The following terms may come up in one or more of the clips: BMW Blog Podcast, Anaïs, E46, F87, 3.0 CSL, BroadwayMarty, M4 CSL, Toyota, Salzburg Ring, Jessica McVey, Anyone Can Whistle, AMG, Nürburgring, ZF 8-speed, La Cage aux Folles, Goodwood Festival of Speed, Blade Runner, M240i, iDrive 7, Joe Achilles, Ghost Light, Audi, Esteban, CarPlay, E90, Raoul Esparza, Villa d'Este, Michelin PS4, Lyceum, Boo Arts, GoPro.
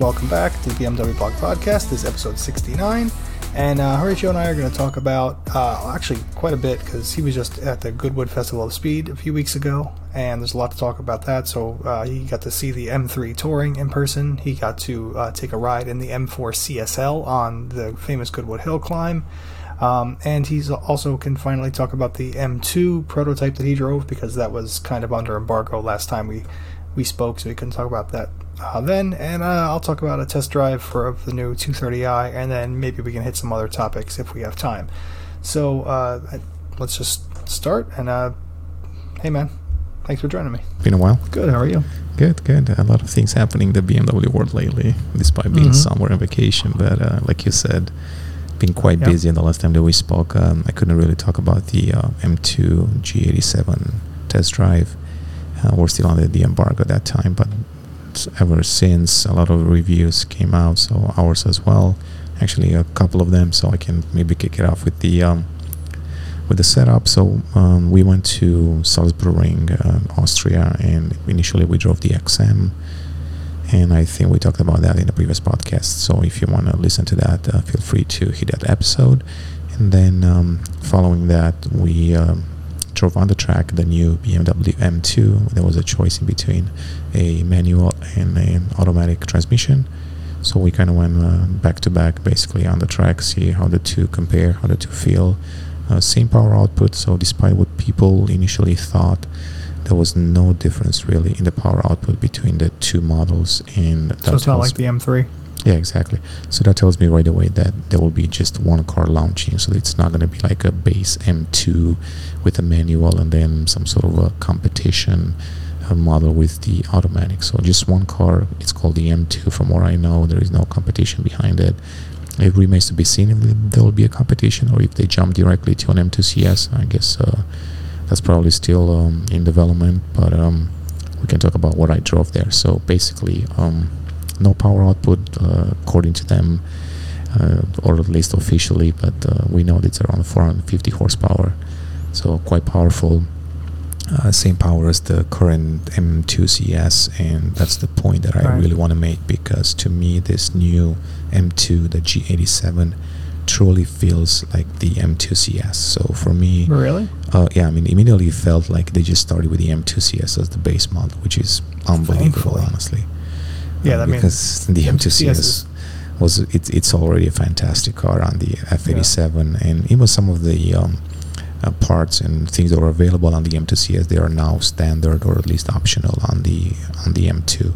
Welcome back to the BMW Blog Podcast. This is episode 69, and Horatio and I are going to talk about actually quite a bit, because he was just at the Goodwood Festival of Speed a few weeks ago, and there's a lot to talk about that. So he got to see the M3 Touring in person. He got to take a ride in the M4 CSL on the famous Goodwood Hill climb. And he's also can finally talk about the M2 prototype that he drove, because that was kind of under embargo last time we spoke, so we couldn't talk about that then. And I'll talk about a test drive of the new 230i, and then maybe we can hit some other topics if we have time. So let's just start. And hey, man, thanks for joining me. Been a while. Good. How are you? Good, good. A lot of things happening in the BMW world lately, despite being somewhere on vacation. But like you said, been quite busy. And the last time that we spoke, I couldn't really talk about the M2 G87 test drive. We're still under the embargo at that time, but ever since, a lot of reviews came out, so ours as well, actually a couple of them. So I can maybe kick it off with the setup. So we went to Salzburg Ring, Austria, and initially we drove the XM, and I think we talked about that in the previous podcast. So if you want to listen to that, feel free to hit that episode. And then following that, we drove on the track the new BMW M2. There was a choice in between a manual and an automatic transmission, so we kind of went back to back basically on the track, see how the two compare, how the two feel. Same power output, so despite what people initially thought, there was no difference really in the power output between the two models. And so it's not like the M3. Yeah, exactly. So that tells me right away that there will be just one car launching. So it's not going to be like a base M2 with a manual and then some sort of a competition model with the automatic. So just one car. It's called the M2. From what I know, there is no competition behind it. It remains to be seen if there will be a competition, or if they jump directly to an M2 CS. I guess that's probably still in development, but we can talk about what I drove there. So basically, no power output according to them, or at least officially, but we know it's around 450 horsepower, so quite powerful. Same power as the current M2 CS, and that's the point that I really want to make, because to me this new M2, the G87, truly feels like the M2 CS. So for me, really, yeah, I mean, immediately it felt like they just started with the M2 CS as the base model, which is unbelievable, honestly. Yeah, that because means the M2 CS was it's already a fantastic car on the F87, and even some of the parts and things that were available on the M2 CS, they are now standard or at least optional on the M2.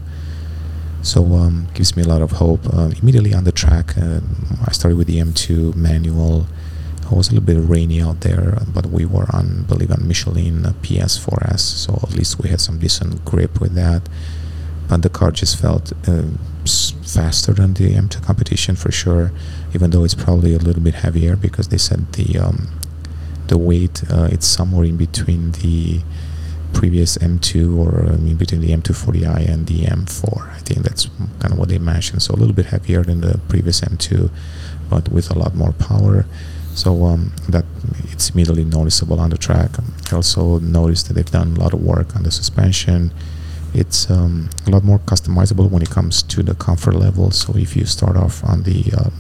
So gives me a lot of hope. Immediately on the track, I started with the M2 manual. It was a little bit rainy out there, but we were on, I believe, on Michelin PS4s, so at least we had some decent grip with that. But the car just felt faster than the M2 competition for sure, even though it's probably a little bit heavier, because they said the weight, it's somewhere in between the previous M2, or in between the M240i and the M4. I think that's kind of what they mentioned. So a little bit heavier than the previous M2, but with a lot more power. So that it's immediately noticeable on the track. I also noticed that they've done a lot of work on the suspension. It's a lot more customizable when it comes to the comfort level. So if you start off on the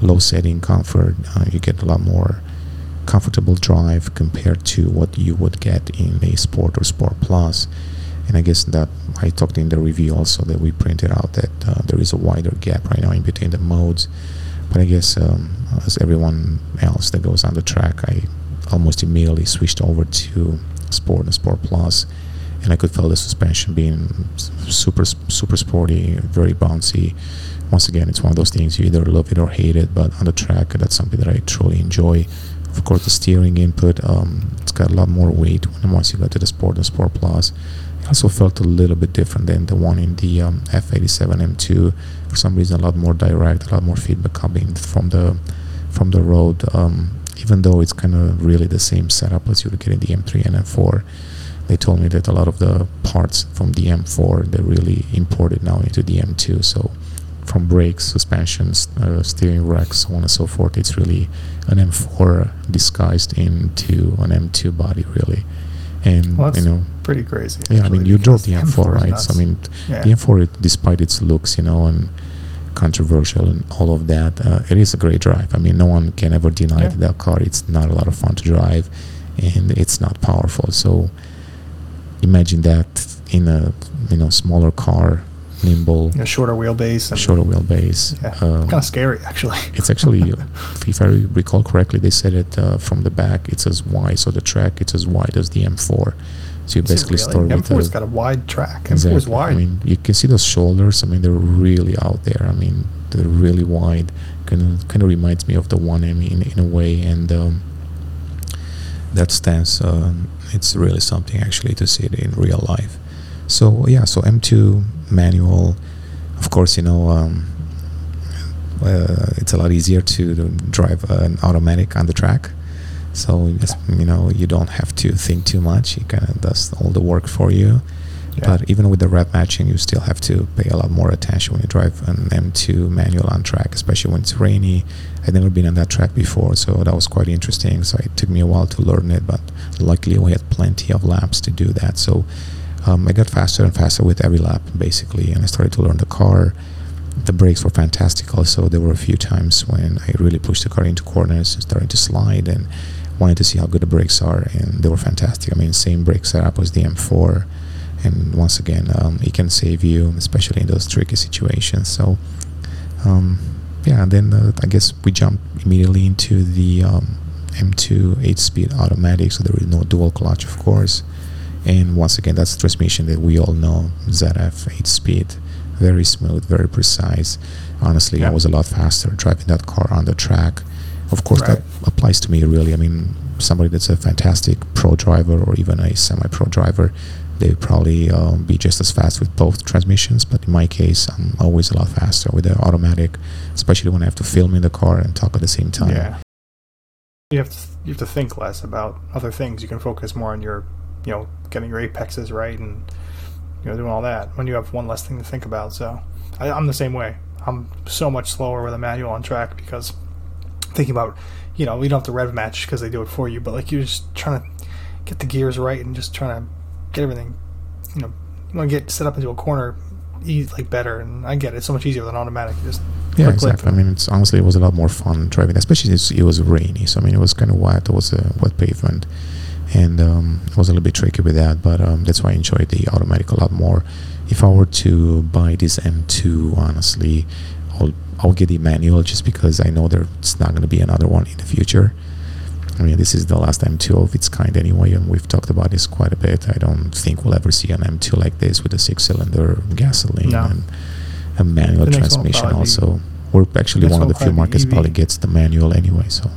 low setting comfort, you get a lot more comfortable drive compared to what you would get in a Sport or Sport Plus. And I guess that I talked in the review also that we printed out that there is a wider gap right now in between the modes. But I guess as everyone else that goes on the track, I almost immediately switched over to Sport and Sport Plus. And I could feel the suspension being super sporty, very bouncy. Once again, it's one of those things, you either love it or hate it, but on the track, that's something that I truly enjoy. Of course, the steering input, it's got a lot more weight once you got to the Sport and Sport Plus. It also felt a little bit different than the one in the F87 M2. For some reason, a lot more direct, a lot more feedback coming from the road, even though it's kind of really the same setup as you would get in the M3 and M4. They told me that a lot of the parts from the M4, they're really imported now into the M2. So from brakes, suspensions, steering rack, so on and so forth, it's really an M4 disguised into an M2 body, really. And well, you know, pretty crazy. Yeah, I mean, you drove the M4, right? So I mean, the M4, despite its looks, you know, and controversial and all of that, it is a great drive. I mean, no one can ever deny that car. It's not a lot of fun to drive, and it's not powerful. So imagine that in a smaller car, nimble, a shorter wheelbase. Kind of scary, actually. It's actually, if I recall correctly, they said it from the back. It's as wide, so the track it's as wide as the M4. So you basically start with M4's got a wide track. Exactly. M4's wide. I mean, you can see those shoulders. I mean, they're really out there. I mean, they're really wide. Kind of reminds me of the 1M in a way, and that stance. It's really something actually to see it in real life. So yeah, so M2 manual, of course, it's a lot easier to drive an automatic on the track. So you don't have to think too much. It kind of does all the work for you. Yeah. But even with the rev matching, you still have to pay a lot more attention when you drive an M2 manual on track, especially when it's rainy. I'd never been on that track before, so that was quite interesting. So it took me a while to learn it, but luckily we had plenty of laps to do that. So I got faster and faster with every lap, basically, and I started to learn the car. The brakes were fantastic also. There were a few times when I really pushed the car into corners and started to slide and wanted to see how good the brakes are, and they were fantastic. I mean, same brake setup as the M4, and once again, it can save you, especially in those tricky situations. So then I guess we jumped immediately into the M2 8-speed automatic, so there is no dual clutch, of course. And once again, that's the transmission that we all know, ZF 8-speed. Very smooth, very precise. Honestly, I was a lot faster driving that car on the track. Of course, that applies to me, really. I mean, somebody that's a fantastic pro driver or even a semi-pro driver, they would probably be just as fast with both transmissions. But in my case, I'm always a lot faster with the automatic, especially when I have to film in the car and talk at the same time. Yeah. You have to think less about other things. You can focus more on your, getting your apexes right and doing all that when you have one less thing to think about. So I'm the same way. I'm so much slower with a manual on track because thinking about, you don't have to rev match because they do it for you, but like you're just trying to get the gears right and just trying to get everything, you want to get set up into a corner better, and I get it. It's so much easier with an automatic. Just exactly. I mean, it's honestly, it was a lot more fun driving, especially since it was rainy. So I mean, it was kind of wet. It was a wet pavement. And it was a little bit tricky with that, but that's why I enjoyed the automatic a lot more. If I were to buy this M2, honestly, I'll get the manual just because I know there's not going to be another one in the future. I mean, this is the last M2 of its kind anyway, and we've talked about this quite a bit. I don't think we'll ever see an M2 like this with a 6-cylinder gasoline and a manual transmission also. We're actually one of the few markets probably gets the manual anyway, so...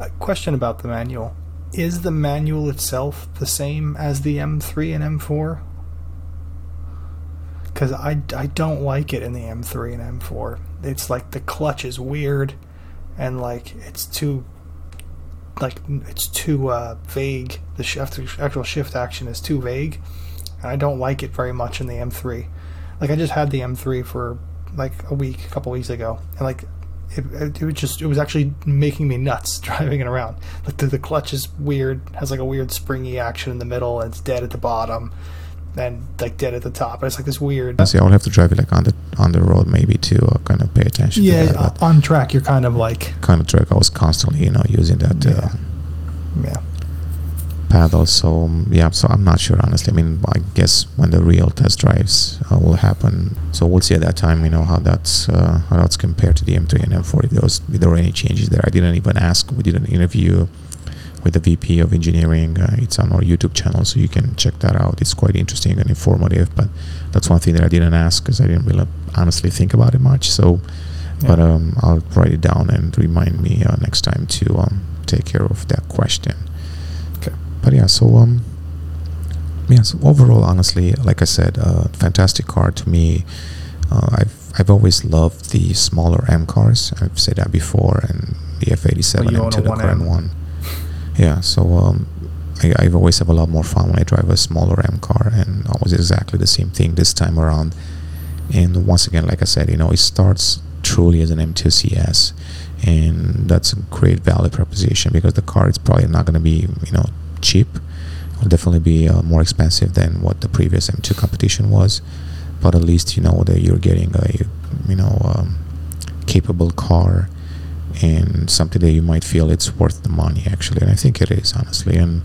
A question about the manual. Is the manual itself the same as the M3 and M4? Because I don't like it in the M3 and M4. It's like the clutch is weird, and like it's too vague. The actual shift action is too vague, and I don't like it very much in the M3. Like I just had the M3 for like a couple weeks ago, and like it was actually making me nuts driving it around. Like the clutch is weird, has like a weird springy action in the middle, and it's dead at the bottom and like dead at the top, and it's like this weird. I see. I'll have to drive it like on the road maybe to kind of pay attention to that. On track you're kind of track I was constantly using that paddle, so I'm not sure, honestly. I mean, I guess when the real test drives will happen, so we'll see at that time how that's compared to the M3 and M4, if there are any changes there. I didn't even ask. We did an interview with the VP of engineering. It's on our YouTube channel, so you can check that out. It's quite interesting and informative, but that's one thing that I didn't ask because I didn't really honestly think about it much. So but I'll write it down and remind me next time to take care of that question. But so overall, honestly, like I said, fantastic car to me. I've always loved the smaller M cars. I've said that before, and the F87 M2, the current one. Yeah, so I always have a lot more fun when I drive a smaller M car, and always exactly the same thing this time around. And once again, like I said, it starts truly as an M2 CS, and that's a great value proposition because the car is probably not going to be, cheap. It'll definitely be more expensive than what the previous M2 competition was, but at least you know that you're getting a capable car and something that you might feel it's worth the money actually. And I think it is, honestly, and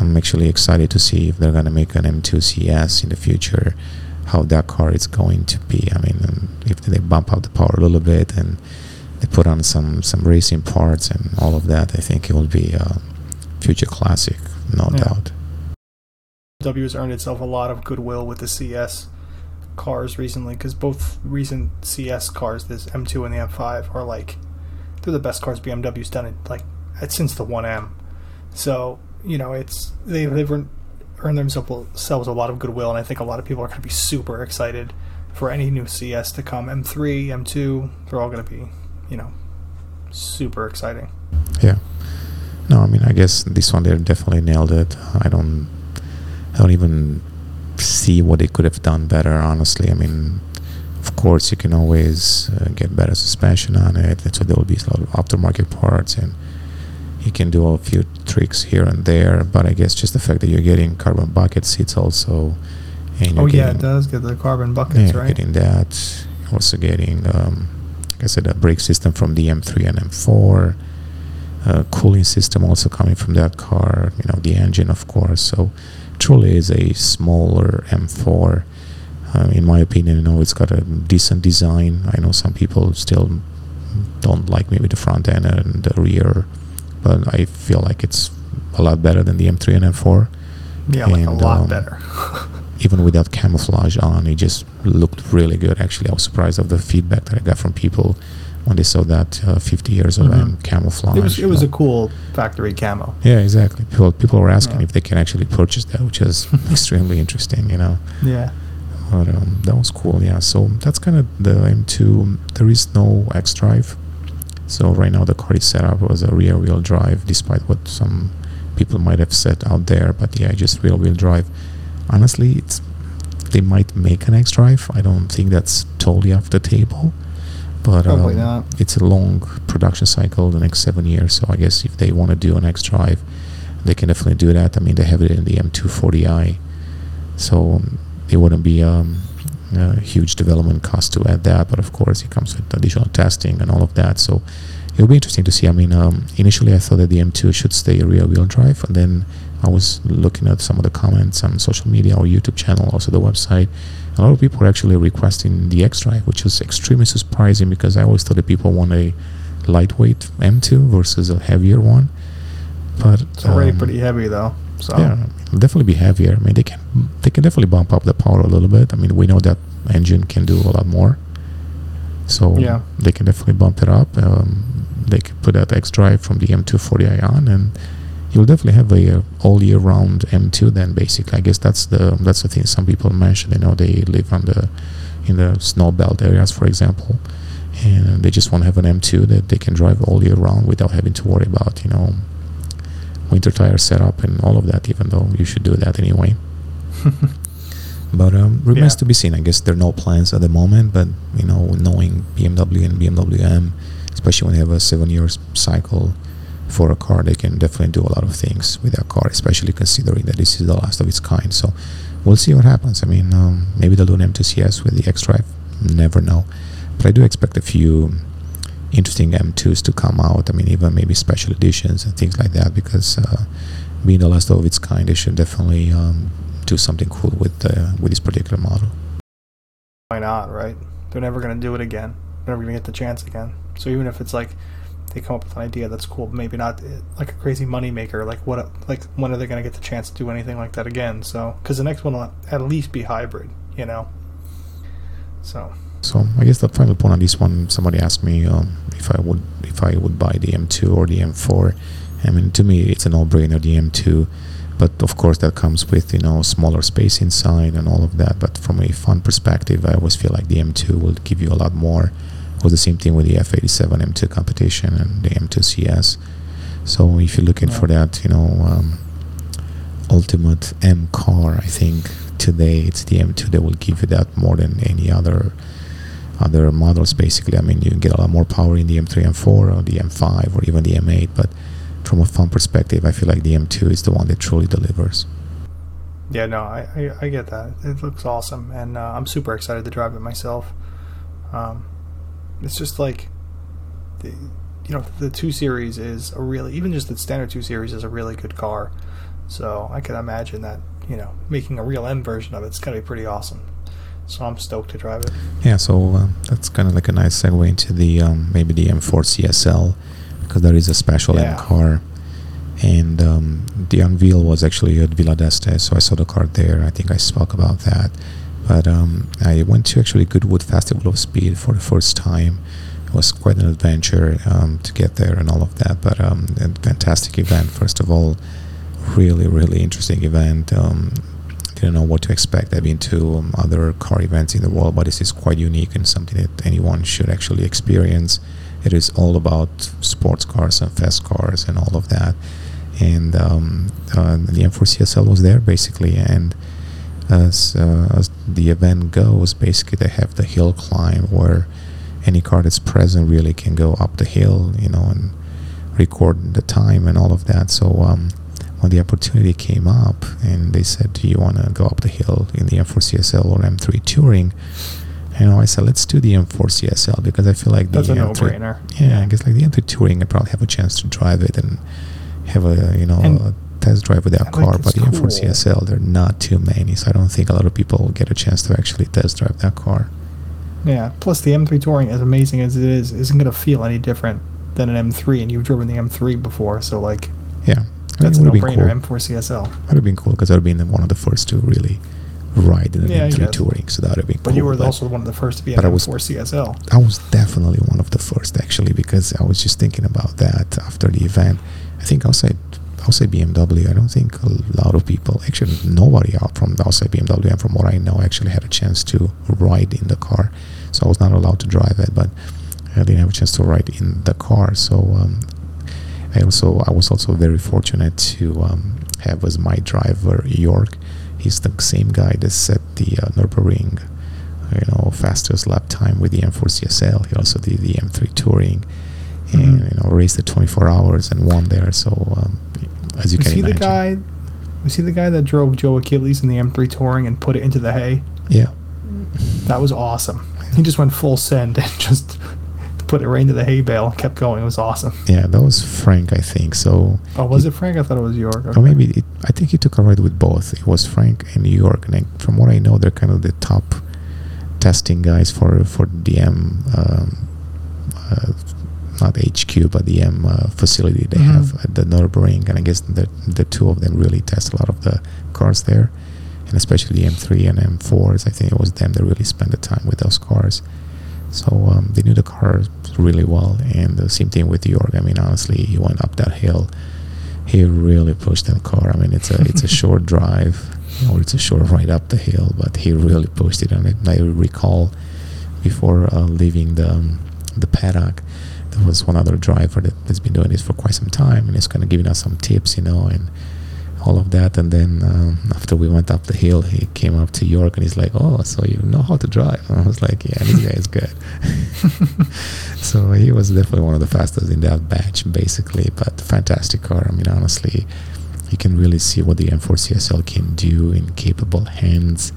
I'm actually excited to see if they're going to make an M2 CS in the future, how that car is going to be. I mean, if they bump up the power a little bit and they put on some racing parts and all of that, I think it will be a future classic, no doubt. BMW has earned itself a lot of goodwill with the CS cars recently, because both recent CS cars, this M2 and the M5, are like, they're the best cars BMW's done it, like, since the 1M. So, you know, it's they've earned themselves a lot of goodwill, and I think a lot of people are going to be super excited for any new CS to come. M3, M2, they're all going to be, you know, super exciting. Yeah. No, I mean, I guess this one, they definitely nailed it. I don't even see what they could have done better, honestly. I mean, of course, you can always get better suspension on it. So there will be a lot of aftermarket parts, and you can do a few tricks here and there. But I guess just the fact that you're getting carbon bucket seats also. And it does get the carbon buckets, right? Getting that. You're also getting, like I said, a brake system from the M3 and M4. Cooling system also coming from that car. You know, the engine, of course. So truly is a smaller M4. In my opinion, you know, it's got a decent design. I know some people still don't like maybe the front end and the rear, but I feel like it's a lot better than the M3 and M4. Yeah, like a lot better. Even without camouflage on, it just looked really good. Actually, I was surprised of the feedback that I got from people when they saw that 50 years of M camouflage. It was a cool factory camo. Yeah, exactly. People were asking if they can actually purchase that, which is extremely interesting, you know. Yeah. But that was cool, yeah. So that's kind of the M2. There is no xDrive. So right now the car is set up as a rear-wheel drive, despite what some people might have said out there. But yeah, just rear-wheel drive. Honestly, they might make an xDrive. I don't think that's totally off the table. But probably not. It's a long production cycle, the next 7 years. So I guess if they want to do an xDrive, they can definitely do that. I mean, they have it in the M240i. So it wouldn't be a huge development cost to add that. But of course, it comes with additional testing and all of that. So it'll be interesting to see. I mean, initially I thought that the M2 should stay rear-wheel drive. And then I was looking at some of the comments on social media, or YouTube channel, also the website. A lot of people are actually requesting the xDrive, which is extremely surprising, because I always thought that people want a lightweight M2 versus a heavier one. But it's already pretty heavy, though. So yeah, it'll definitely be heavier. I mean, they can definitely bump up the power a little bit. I mean, we know that engine can do a lot more. So yeah, they can definitely bump it up. They could put that xDrive from the M240i on, and you'll definitely have a all year round M2 then, basically. I guess that's the thing some people mention. You know, they live in the snow belt areas, for example, and they just want to have an M2 that they can drive all year round without having to worry about, you know, winter tire setup and all of that, even though you should do that anyway. But remains to be seen. I guess there are no plans at the moment, but you know, knowing BMW and BMW M, especially when they have a 7 year cycle for a car, they can definitely do a lot of things with that car, especially considering that this is the last of its kind. So we'll see what happens. I mean, maybe they'll do an M2 CS with the xDrive, never know. But I do expect a few interesting M2s to come out. I mean, even maybe special editions and things like that, because being the last of its kind, they should definitely do something cool with this particular model. Why not, right? They're never going to do it again. They're never going to get the chance again. So even if it's like they come up with an idea that's cool, maybe not like a crazy money maker, when are they going to get the chance to do anything like that again? So because the next one will at least be hybrid, you know. So I guess the final point on this one, somebody asked me if I would buy the M2 or the M4. I mean, to me it's a no-brainer, the M2, but of course that comes with, you know, smaller space inside and all of that. But from a fun perspective, I always feel like the M2 will give you a lot more. Was the same thing with the F87 M2 competition and the M2 CS. So if you're looking for that, you know, ultimate M car, I think today it's the M2 that will give you that more than any other models, basically. I mean, you get a lot more power in the M3, M4, or the M5, or even the M8. But from a fun perspective, I feel like the M2 is the one that truly delivers. Yeah, no, I get that. It looks awesome, and I'm super excited to drive it myself. It's just like, the 2 Series is a really, even just the standard 2 Series is a really good car. So I can imagine that, making a real M version of it's going to be pretty awesome. So I'm stoked to drive it. Yeah, so that's kind of like a nice segue into the maybe the M4 CSL, because there is a special M car. And the unveil was actually at Villa d'Este, so I saw the car there. I think I spoke about that. But I went to actually Goodwood Festival of Speed for the first time. It was quite an adventure to get there and all of that. But a fantastic event, first of all. Really, really interesting event. Didn't know what to expect. I've been to other car events in the world, but this is quite unique and something that anyone should actually experience. It is all about sports cars and fast cars and all of that. And the M4 CSL was there, basically. And as the event goes, basically they have the hill climb where any car that's present really can go up the hill, and record the time and all of that. So when the opportunity came up and they said, do you want to go up the hill in the M4 CSL or M3 Touring? I said, let's do the M4 CSL, because I feel like that's a no-brainer. Yeah, I guess like the M3 Touring, I probably have a chance to drive it and have a test drive with that car. But the M4 CSL, there are not too many, so I don't think a lot of people get a chance to actually test drive that car. Yeah, plus the M3 Touring, as amazing as it is, isn't going to feel any different than an M3, and you've driven the M3 before, so like... Yeah. That's a no-brainer, cool. M4 CSL. That would have been cool, because I would have been one of the first to really ride in an M3 Touring, so that would have been cool. But you were also one of the first to be an M4 CSL. I was definitely one of the first, actually, because I was just thinking about that after the event. I think outside BMW, I don't think a lot of people, actually nobody out from outside BMW, and from what I know, actually had a chance to ride in the car. So I was not allowed to drive it, but I didn't have a chance to ride in the car. So I was also very fortunate to have as my driver York. He's the same guy that set the Nürburgring, fastest lap time with the M4 CSL. He also did the M3 Touring, and raced the 24 hours and won there. So as you can imagine, we see the guy that drove Joe Achilles in the M3 Touring and put it into the hay. Yeah, that was awesome. He just went full send and just put it right into the hay bale and kept going. It was awesome. Yeah, that was Frank, I think. So was it Frank? I thought it was York. Okay. Or maybe I think he took a ride with both. It was Frank and York, and from what I know, they're kind of the top testing guys for the M, not HQ, but the M facility they have at the Nürburgring. And I guess the two of them really test a lot of the cars there, and especially the M3 and M4s. I think it was them that really spent the time with those cars. So they knew the car really well, and the same thing with York. I mean, honestly, he went up that hill. He really pushed that car. I mean, it's a short drive, or it's a short ride up the hill, but he really pushed it. And I recall before leaving the paddock, there was one other driver that's been doing this for quite some time, and he's kind of giving us some tips, and all of that. And then after we went up the hill, he came up to York and he's like, oh, so you know how to drive. And I was like, yeah, this guy is good. So he was definitely one of the fastest in that batch, basically. But fantastic car. I mean, honestly, you can really see what the M4 CSL can do in capable hands.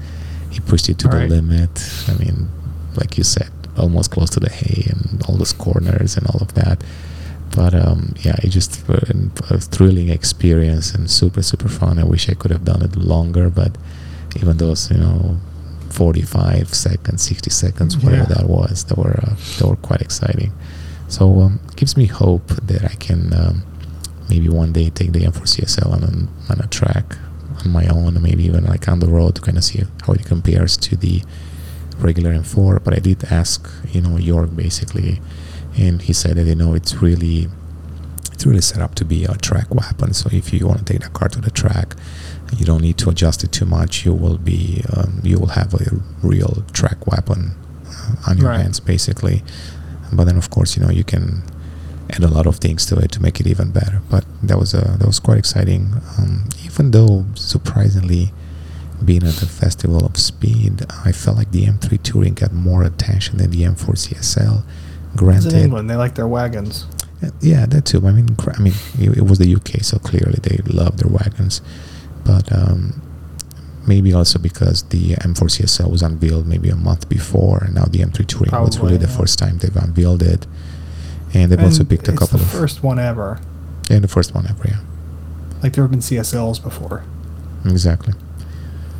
He pushed it to the limit. I mean, like you said, almost close to the hay and all those corners and all of that. But it's just a thrilling experience and super, super fun. I wish I could have done it longer, but even those, 45 seconds, 60 seconds, whatever that was, they were quite exciting. So it gives me hope that I can maybe one day take the M4 CSL on a track on my own, maybe even like on the road, to kind of see how it compares to the regular M4. But I did ask, York, basically. And he said that it's really set up to be a track weapon. So if you want to take the car to the track, you don't need to adjust it too much. You will be have a real track weapon on your hands, basically. But then, of course, you can add a lot of things to it to make it even better. But that was quite exciting. Even though, surprisingly, being at the Festival of Speed, I felt like the M3 Touring got more attention than the M4 CSL. Granted, in England, they like their wagons. Yeah, that too. I mean, it was the UK, so clearly they love their wagons. But Maybe also because the M4 CSL was unveiled maybe a month before, and now the M3 Touring was really the first time they've unveiled it. And they've also picked a couple of... It's the first one ever. Yeah, the first one ever, yeah. Like, there have been CSLs before. Exactly.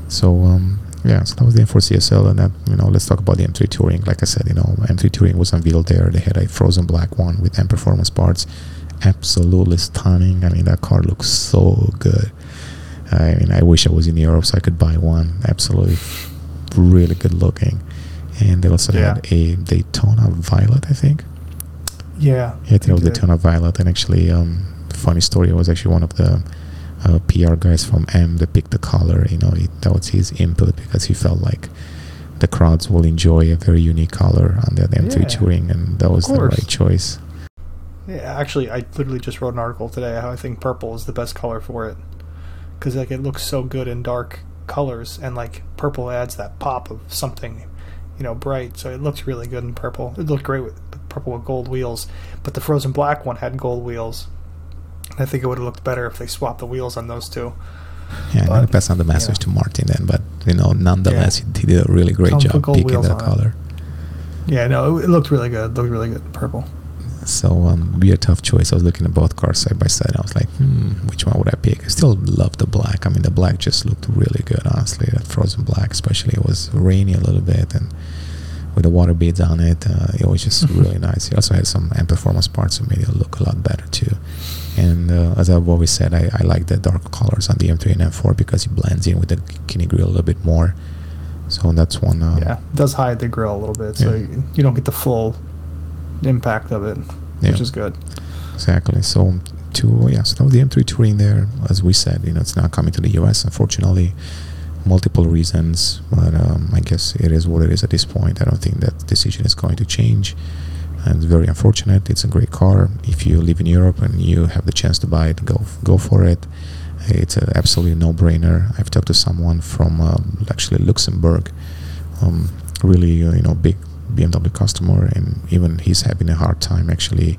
So, so that was the M4 CSL, and that, let's talk about the M3 Touring. Like I said, M3 Touring was unveiled there. They had a frozen black one with M performance parts. Absolutely stunning. I mean, that car looks so good. I mean, I wish I was in Europe so I could buy one. Absolutely, really good looking. And they also had a Daytona Violet, I think. Yeah. Yeah, they had Daytona Violet. And actually, funny story, it was actually one of the PR guys from M that picked the color. That was his input because he felt like the crowds will enjoy a very unique color on that M3 Touring, and that was the right choice. Yeah, actually, I literally just wrote an article today how I think purple is the best color for it. Because, like, it looks so good in dark colors, and, like, purple adds that pop of something, bright. So it looks really good in purple. It looked great with purple with gold wheels. But the frozen black one had gold wheels. I think it would have looked better if they swapped the wheels on those two. Yeah, I'm going to pass on the message to Martin then. But, nonetheless, he did a really great job picking that color. It. Yeah, no, it looked really good. It looked really good in purple. So be a tough choice. I was looking at both cars side by side. I was like, which one would I pick? I still love the black. I mean, the black just looked really good, honestly. That frozen black, especially, it was rainy a little bit, and with the water beads on it, it was just really nice. It also had some M performance parts, so made it look a lot better too. And as I've always said, I like the dark colors on the M3 and M4 because it blends in with the kidney grill a little bit more. So that's one. It does hide the grill a little bit, so you don't get the full impact of it, which is good. Exactly. So that was the M3 Touring there. As we said, it's not coming to the US, unfortunately, multiple reasons, but I guess it is what it is at this point. I don't think that decision is going to change, and it's very unfortunate. It's a great car. If you live in Europe and you have the chance to buy it, go for it. It's an absolutely no-brainer. I've talked to someone from actually Luxembourg, really big BMW customer, and even he's having a hard time actually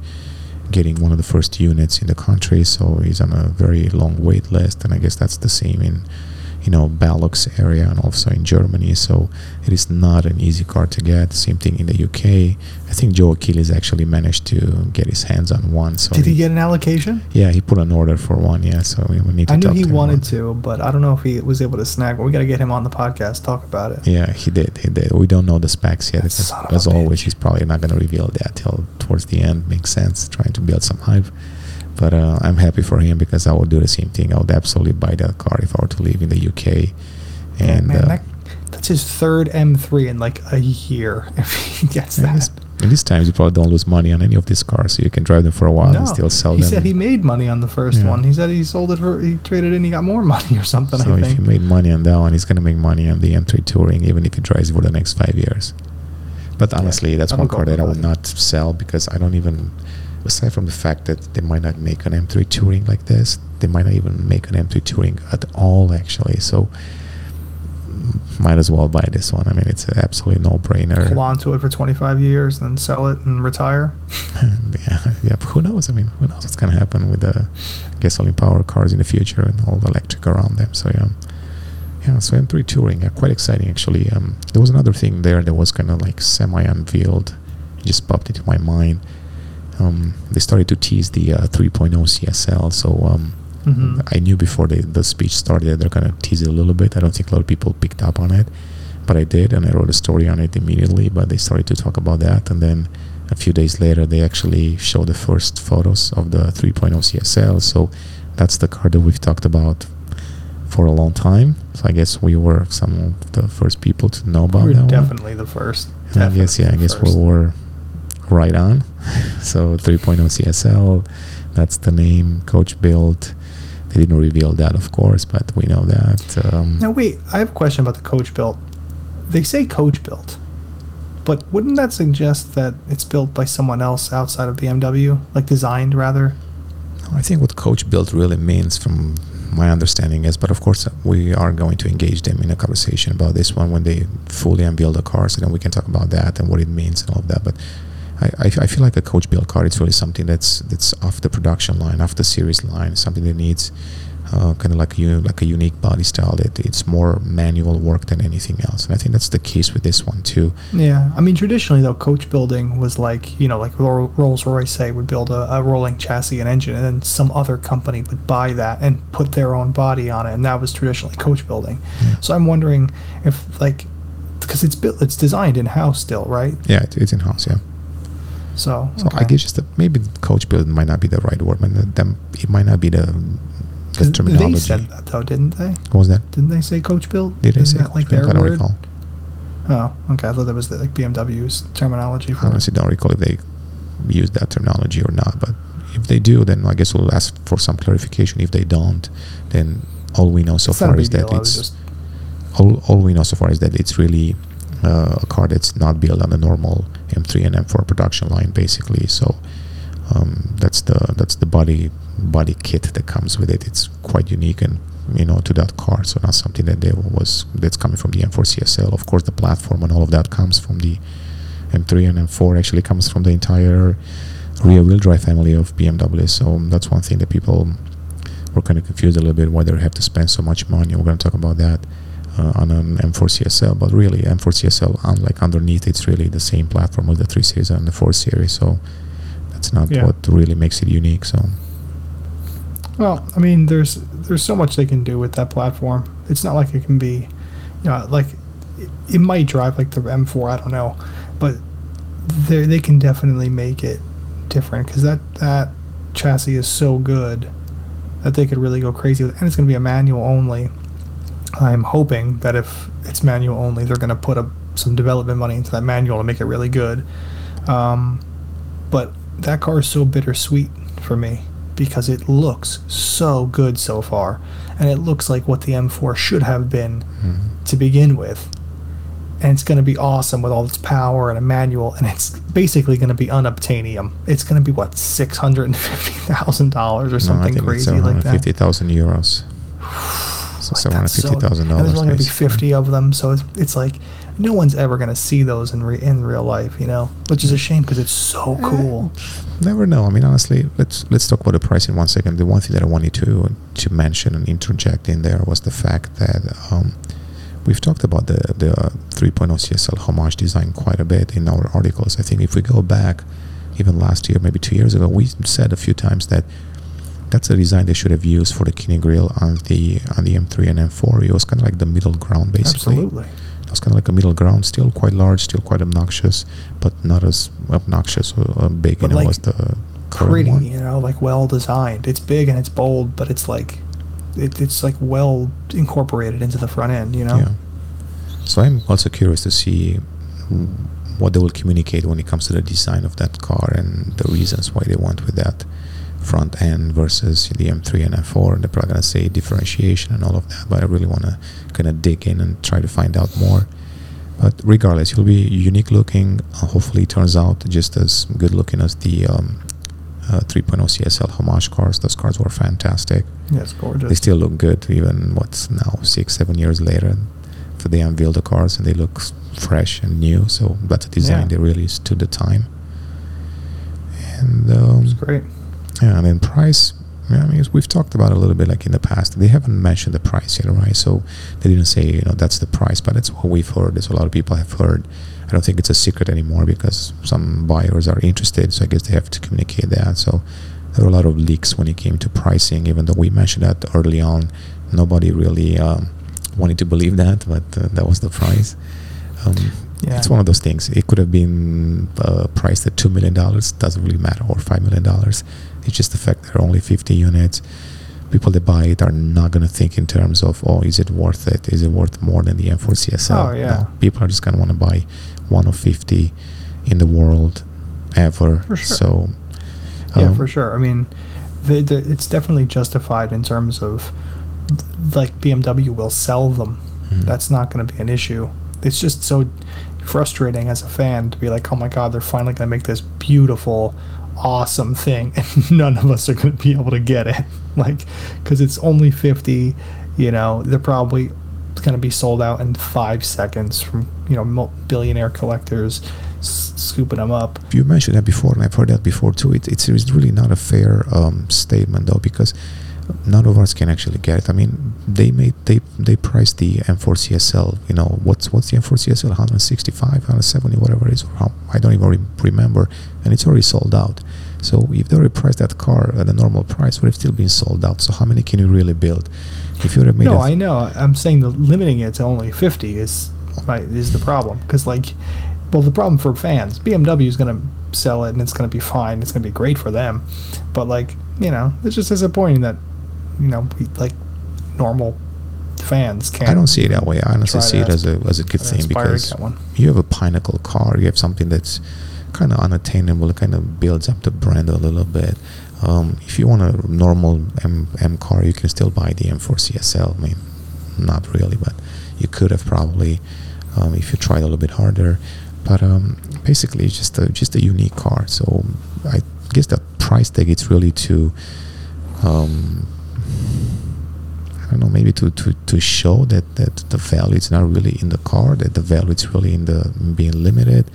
getting one of the first units in the country, so he's on a very long wait list. And I guess that's the same in Benelux area and also in Germany. So it is not an easy car to get. Same thing in the UK. I think Joe Achilles actually managed to get his hands on one. So did he get an allocation? Yeah, he put an order for one. Yeah, so we need to. I knew he wanted to, but I don't know if he was able to snag. But we got to get him on the podcast, talk about it. Yeah, he did. We don't know the specs yet. As always, he's probably not going to reveal that till towards the end. Makes sense. Trying to build some hype. But I'm happy for him because I would do the same thing. I would absolutely buy that car if I were to live in the UK. And man, that's his third M3 in like a year. If he gets that. In these times, you probably don't lose money on any of these cars, so you can drive them for a while and still sell them. He said he made money on the first one. He said he sold it he traded in, he got more money or something. So if he made money on that one, he's going to make money on the M3 Touring, even if he drives it for the next 5 years. But honestly, that's one car that I would not sell because I don't even. Aside from the fact that they might not make an M3 Touring like this, they might not even make an M3 Touring at all, actually. So, might as well buy this one. I mean, it's an absolutely no-brainer. Hold on to it for 25 years, then sell it and retire. But who knows? I mean, who knows what's going to happen with the gasoline-powered cars in the future and all the electric around them. So, so M3 Touring, quite exciting, actually. There was another thing there that was kind of like semi-unveiled. It just popped into my mind. They started to tease the 3.0 CSL, so I knew before the speech started they're going to tease it a little bit. I don't think a lot of people picked up on it, but I did, and I wrote a story on it immediately. But they started to talk about that, and then a few days later they actually showed the first photos of the 3.0 CSL. So that's the car that we've talked about for a long time. So I guess we were some of the first people to know about that. Definitely the first. I guess we were right on. So 3.0 CSL, that's the name, coach build. They didn't reveal that, of course, but we know that. Now wait, I have a question about the coach built. They say coach built, but wouldn't that suggest that it's built by someone else outside of BMW, like designed rather? I think what coach built really means, from my understanding, is, but of course we are going to engage them in a conversation about this one when they fully unveil the car, so then we can talk about that and what it means and all of that. But I feel like a coach built car, it's really something that's off the production line, off the series line, something that needs kind of like a unique body style that it's more manual work than anything else. And I think that's the case with this one too. Yeah, I mean, traditionally though, coach building was like Rolls-Royce would build a rolling chassis and engine, and then some other company would buy that and put their own body on it, and that was traditionally coach building. Yeah. So I'm wondering if because it's built, it's designed in-house still, right? Yeah, it's in-house, yeah. So okay. I guess just maybe coach building might not be the right word. It might not be the terminology. They said that though, didn't they? What was that? Didn't they say coach build? Did they say that, like, their word? I don't recall. Oh, okay. I thought that was the, like, BMW's terminology. I honestly don't recall if they used that terminology or not. But if they do, then I guess we'll ask for some clarification. If they don't, then all we know so far is that it's really a car that's not built on the normal M3 and M4 production line, basically. So that's the body kit that comes with it. It's quite unique and to that car. So not something that's coming from the M4 CSL. Of course, the platform and all of that comes from the M3 and M4. Actually, comes from the entire rear-wheel drive family of BMW. So that's one thing that people were kind of confused a little bit why they have to spend so much money. We're going to talk about that. On an M4 CSL, but really M4 CSL, unlike underneath, it's really the same platform with the 3 Series and the 4 Series, so that's not what really makes it unique. So, well, I mean, there's so much they can do with that platform. It's not like it can be, it might drive like the M4, I don't know, but they can definitely make it different, because that chassis is so good that they could really go crazy with it. And it's going to be a manual only. I'm hoping that if it's manual only, they're going to put some development money into that manual to make it really good. But that car is so bittersweet for me, because it looks so good so far, and it looks like what the M4 should have been to begin with. And it's going to be awesome with all its power and a manual, and it's basically going to be unobtainium. It's going to be what, $650,000 or something crazy like that? €750,000. So $750,000. And there's only going to be 50 of them, so it's like no one's ever going to see those in real life, which is a shame, because it's so cool. Never know. I mean, honestly, let's talk about the price in one second. The one thing that I wanted to mention and interject in there was the fact that we've talked about the 3.0 CSL homage design quite a bit in our articles. I think if we go back even last year, maybe 2 years ago, we said a few times that that's a design they should have used for the Kinney grille on the M3 and M4. It was kind of like the middle ground, basically. Absolutely. It was kind of like a middle ground, still quite large, still quite obnoxious, but not as obnoxious or big. But it was the pretty, well designed. It's big and it's bold, but it's like it's like well incorporated into the front end, Yeah. So I'm also curious to see what they will communicate when it comes to the design of that car and the reasons why they went with that front end versus the M3 and M4, and they're probably going to say differentiation and all of that, but I really want to kind of dig in and try to find out more. But regardless, it'll be unique looking. Hopefully it turns out just as good looking as the 3.0 CSL homage cars. Those cars were fantastic. Yes, gorgeous. They still look good, even what's now 6-7 years later. So they unveiled the cars and they look fresh and new, so that's a design that really stood the time. And it's great. Yeah, and then price, we've talked about it a little bit, in the past. They haven't mentioned the price yet, right? So they didn't say, that's the price, but that's what we've heard. That's what a lot of people have heard. I don't think it's a secret anymore, because some buyers are interested, so I guess they have to communicate that. So there were a lot of leaks when it came to pricing, even though we mentioned that early on. Nobody really wanted to believe that, but that was the price. Yeah. It's one of those things. It could have been priced at $2 million. Doesn't really matter, or $5 million. It's just the fact there are only 50 units. People that buy it are not going to think in terms of, is it worth it? Is it worth more than the M4 CSL? Oh, yeah. No, people are just going to want to buy one of 50 in the world ever. For sure. So, yeah, for sure. I mean, it's definitely justified in terms of, BMW will sell them. Mm-hmm. That's not going to be an issue. It's just so frustrating as a fan to be like, oh my God, they're finally going to make this beautiful, awesome thing, and none of us are going to be able to get it, because it's only 50. They're probably going to be sold out in 5 seconds from billionaire collectors scooping them up. You mentioned that before, and I've heard that before too. It's really not a fair statement, though, because none of us can actually get it. I mean, they priced the M4 CSL. You know, what's the M4 CSL? 165, 170, whatever it is. I don't even remember, and it's already sold out. So if they already priced that car at a normal price, would have still been sold out. So how many can you really build? If you made I know. I'm saying that limiting it to only 50 is the problem. Because the problem for fans, BMW is going to sell it and it's going to be fine. It's going to be great for them. But it's just disappointing that normal fans can't. I don't see it that way. I honestly see it as a good thing, because you have a pinnacle car. You have something that's kind of unattainable, kind of builds up the brand a little bit. If you want a normal M car, you can still buy the M4 CSL. I mean, not really, but you could have probably if you tried a little bit harder. But basically, it's just a unique car. So I guess that price tag, it's really to I don't know, maybe to show that the value is not really in the car, that the value is really in the being limited.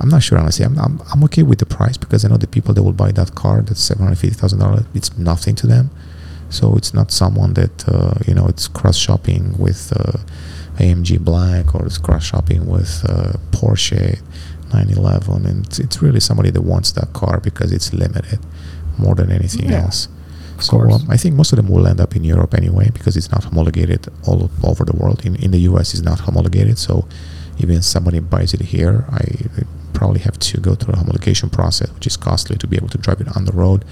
I'm not sure, honestly. I'm okay with the price, because I know the people that will buy that car, that's $750,000, it's nothing to them. So it's not someone that it's cross shopping with AMG Black, or it's cross shopping with Porsche 911, and it's really somebody that wants that car because it's limited more than anything else. So I think most of them will end up in Europe anyway, because it's not homologated all over the world. In the US, it's not homologated, so even if somebody buys it here, I probably have to go through a homologation process, which is costly, to be able to drive it on the road.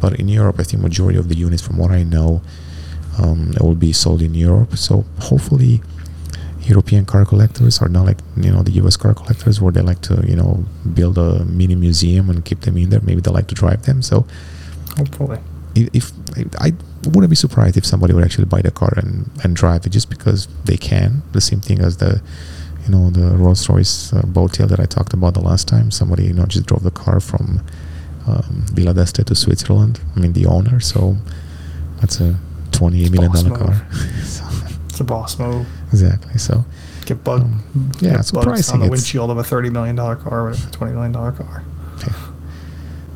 But in Europe, I think majority of the units, from what I know, it will be sold in Europe. So hopefully, European car collectors are not like the US car collectors, where they like to build a mini museum and keep them in there. Maybe they like to drive them. So hopefully. If I wouldn't be surprised if somebody would actually buy the car and drive it just because they can. The same thing as the Rolls-Royce Bowtail that I talked about the last time. Somebody just drove the car from Villa d'Este to Switzerland. I mean, the owner. So that's a $28 million car. So it's a boss move. Exactly. So get bugged. It's pricing on the windshield of a $30 million car or a $20 million car. Yeah.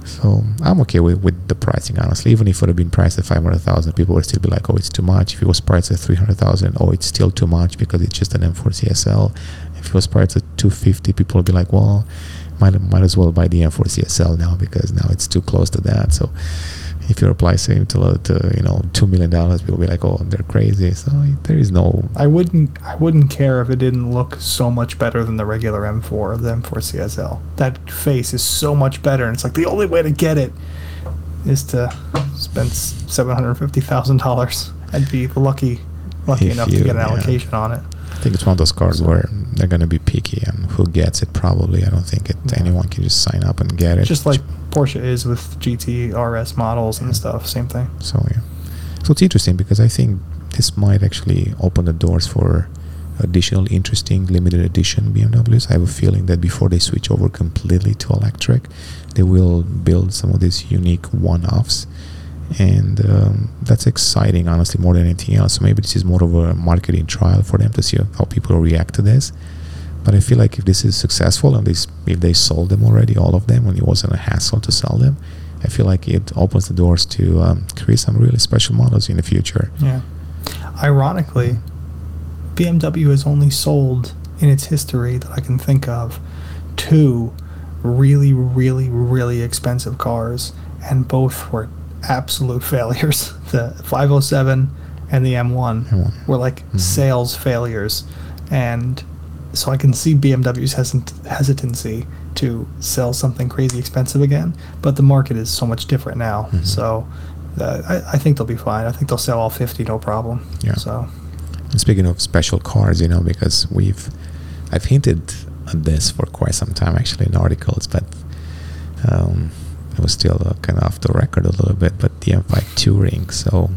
So I'm okay with the pricing, honestly. Even if it would have been priced at $500,000, people would still be like, oh, it's too much. If it was priced at $300,000, oh, it's still too much because it's just an M4 CSL. If it was priced at $250,000, people would be like, well, might as well buy the M4 CSL now, because now it's too close to that. So if you apply same to $2 million, people will be like, oh, they're crazy. So there is no... I wouldn't care if it didn't look so much better than the regular M4, the M4 CSL. That face is so much better, and it's like the only way to get it is to spend $750,000 and be lucky enough to get an allocation on it. I think it's one of those cars where they're going to be picky and who gets it, probably. I don't think anyone can just sign up and get it. Just like Porsche is with GT RS models and stuff, same thing. So, So it's interesting, because I think this might actually open the doors for additional interesting limited edition BMWs. I have a feeling that before they switch over completely to electric, they will build some of these unique one-offs. And that's exciting, honestly, more than anything else. So maybe this is more of a marketing trial for them to see how people react to this. But I feel like if this is successful, and if they sold them already, all of them, and it wasn't a hassle to sell them, I feel like it opens the doors to create some really special models in the future. Yeah. Ironically, BMW has only sold in its history that I can think of 2 really, really, really expensive cars, and both were absolute failures. The 507 and the M1 were sales failures, and so I can see BMW's hesitancy to sell something crazy expensive again. But the market is so much different now, so I think they'll be fine. I think they'll sell all 50, no problem. Yeah. So, and speaking of special cars, because I've hinted at this for quite some time actually in articles, but it was still kind of off the record a little bit, but the M5 Touring. So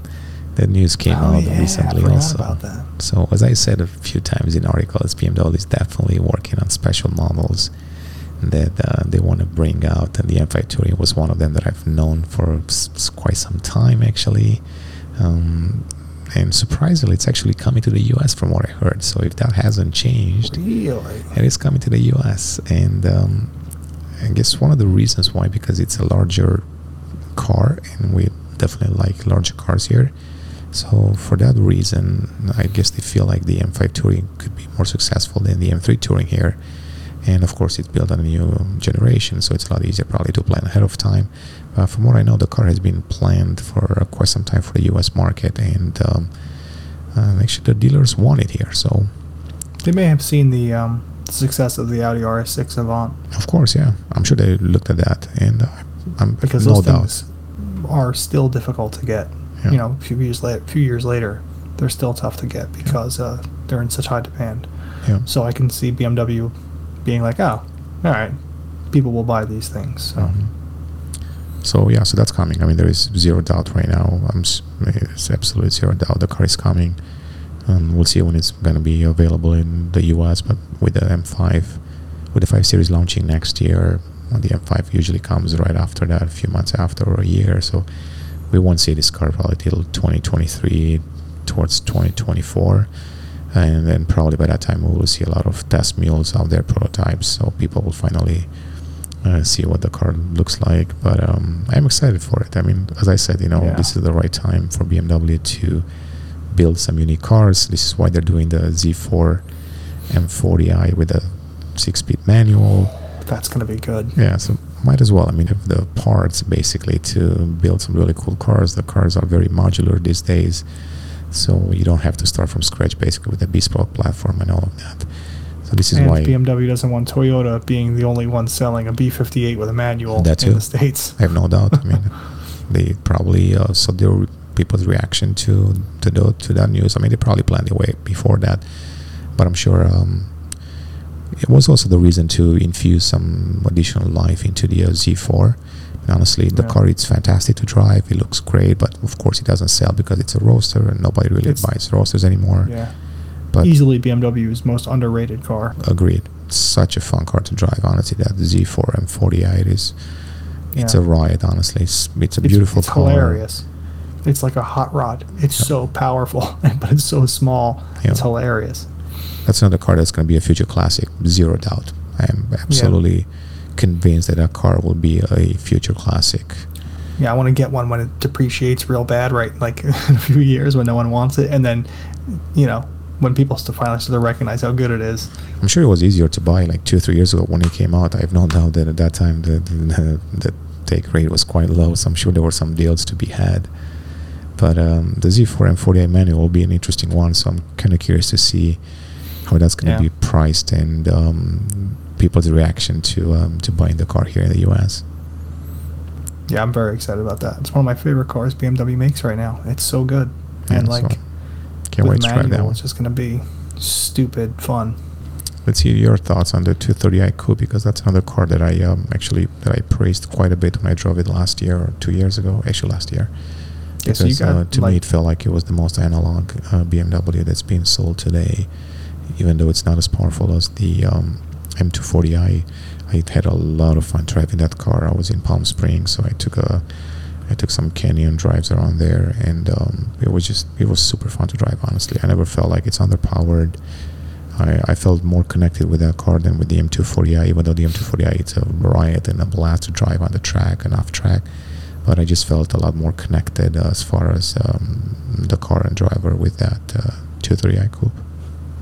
the news came out recently also. About that. So as I said a few times in articles, BMW is definitely working on special models that they want to bring out, and the M5 Touring was one of them that I've known for quite some time actually. And surprisingly, it's actually coming to the US from what I heard. So if that hasn't changed, really? It is coming to the US. And I guess one of the reasons why, because it's a larger car, and with definitely like larger cars here. So for that reason, I guess they feel like the M5 Touring could be more successful than the M3 Touring here. And of course, it's built on a new generation, so it's a lot easier probably to plan ahead of time. But from what I know, the car has been planned for quite some time for the US market, and actually the dealers want it here. So they may have seen the success of the Audi RS6 Avant. Of course, yeah. I'm sure they looked at that, and because no doubt are still difficult to get. Yeah. You know, a few years later, they're still tough to get because they're in such high demand. Yeah. So I can see BMW being like, oh, all right, people will buy these things. So, so that's coming. I mean, there is zero doubt right now. It's absolute zero doubt the car is coming. We'll see when it's going to be available in the U.S., but with the M5, with the 5 Series launching next year, the M5 usually comes right after that, a few months after or a year. So we won't see this car probably till 2023, towards 2024. And then probably by that time, we will see a lot of test mules out there, prototypes. So people will finally see what the car looks like. But I'm excited for it. I mean, as I said, This is the right time for BMW to build some unique cars. This is why they're doing the Z4 M40i with a 6-speed manual. That's going to be good. Yeah, so might as well. I mean, have the parts basically to build some really cool cars. The cars are very modular these days. So you don't have to start from scratch, basically, with a bespoke platform and all of that. So this is why BMW doesn't want Toyota being the only one selling a B58 with a manual in the States. I have no doubt. I mean, they probably saw their people's reaction to that news. I mean, they probably planned their way before that, but I'm sure it was also the reason to infuse some additional life into the Z4. Honestly, the car, it's fantastic to drive. It looks great, but of course it doesn't sell because it's a roadster and nobody really buys roadsters anymore. Yeah, but easily BMW's most underrated car. Agreed. It's such a fun car to drive, honestly. That Z4 M40i it's a riot, honestly. It's beautiful car. It's hilarious. It's like a hot rod. It's so powerful, but it's so small. Yeah. It's hilarious. That's another car that's going to be a future classic, zero doubt. I am absolutely... Yeah. Convinced that that car will be a future classic. Yeah, I want to get one when it depreciates real bad, right? Like in a few years when no one wants it, and then, when people finally start to recognize how good it is. I'm sure it was easier to buy like 2-3 years ago when it came out. I have no doubt that at that time the take rate was quite low, so I'm sure there were some deals to be had. But the Z4 M40i manual will be an interesting one, so I'm kind of curious to see how that's going to be priced and people's reaction to buying the car here in the US. Yeah, I'm very excited about that. It's one of my favorite cars BMW makes right now. It's so good. And can't wait to try that one. It's just going to be stupid fun. Let's hear your thoughts on the 230i Coupe, because that's another car that I actually praised quite a bit when I drove it last year or 2 years ago. Actually, last year. Because to me, it felt like it was the most analog BMW that's being sold today, even though it's not as powerful as the M240i. I had a lot of fun driving that car. I was in Palm Springs, so I took some canyon drives around there, and it was super fun to drive, honestly. I never felt like it's underpowered. I felt more connected with that car than with the M240i, even though the M240i, it's a riot and a blast to drive on the track and off track, but I just felt a lot more connected as far as the car and driver with that 230i Coupe.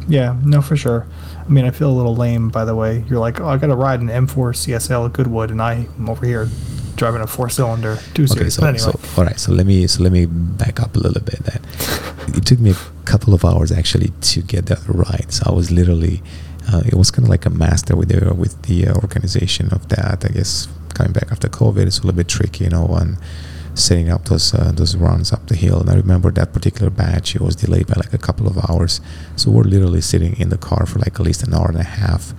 Yeah, no, for sure. I mean, I feel a little lame, by the way. You're like, oh, I got to ride an M4 CSL at Goodwood, and I'm over here driving a 4-cylinder 2 Series. Okay, all right, so let me back up a little bit. Then it took me a couple of hours actually to get that right. So I was literally, it was kind of like a master with the organization of that. I guess coming back after COVID, it's a little bit tricky, and setting up those runs up the hill. And I remember that particular batch, it was delayed by like a couple of hours, so we're literally sitting in the car for like at least an hour and a half,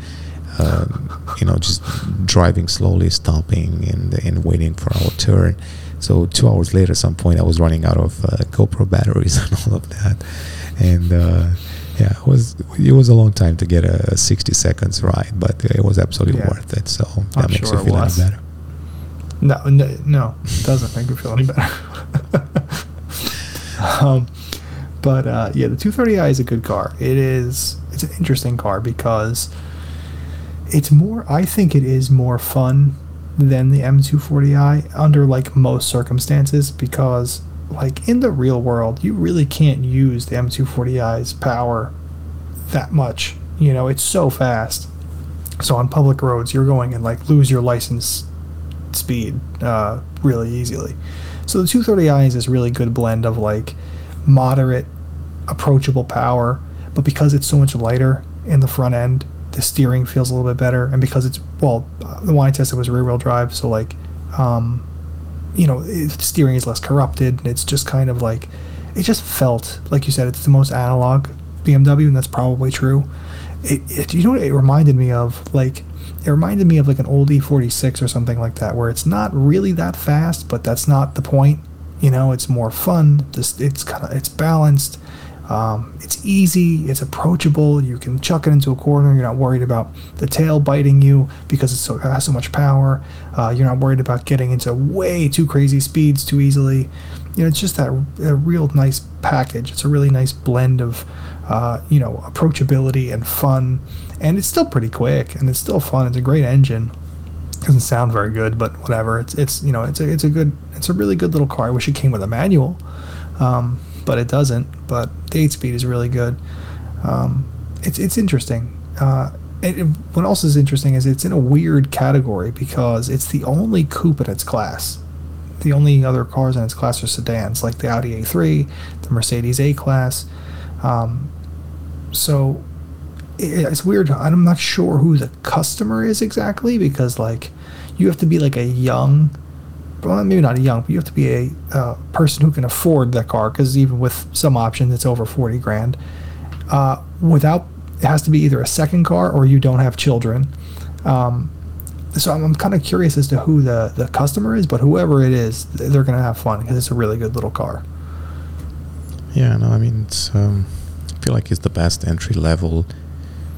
just driving slowly, stopping and waiting for our turn. So 2 hours later, at some point, I was running out of GoPro batteries and all of that, and it was a long time to get a 60 seconds ride, but it was absolutely worth it. So that makes you feel any better. No, it doesn't make me feel any better. The 230i is a good car. It's an interesting car because I think it is more fun than the M240i under like most circumstances, because like in the real world, you really can't use the M240i's power that much. You know, it's so fast. So on public roads, you're going and like lose your license speed really easily. So the 230i is this really good blend of like moderate, approachable power, but because it's so much lighter in the front end, the steering feels a little bit better. And because it's, well, the one I tested was rear-wheel drive, so like, you know, steering is less corrupted, and it's just kind of like, it just felt, like you said, it's the most analog BMW, and that's probably true. You know what it reminded me of? Like, it reminded me of like an old E46 or something like that, where it's not really that fast, but that's not the point. You know, it's more fun. It's balanced. It's easy. It's approachable. You can chuck it into a corner. You're not worried about the tail biting you because it has so much power. You're not worried about getting into way too crazy speeds too easily. You know, it's just that a real nice package. It's a really nice blend of, you know, approachability and fun. And it's still pretty quick, and it's still fun. It's a great engine. Doesn't sound very good, but whatever. It's you know, it's a really good little car. I wish it came with a manual, but it doesn't. But the 8-speed is really good. It's interesting. What else is interesting is it's in a weird category because it's the only coupe in its class. The only other cars in its class are sedans, like the Audi A3, the Mercedes A-Class. So it's weird. I'm not sure who the customer is exactly, because like you have to be like a young, well, maybe not a young, but you have to be a person who can afford that car, because even with some options it's over $40,000. It has to be either a second car or you don't have children. So I'm kind of curious as to who the customer is, but whoever it is, they're going to have fun because it's a really good little car. Yeah, no, I mean, it's, I feel like it's the best entry level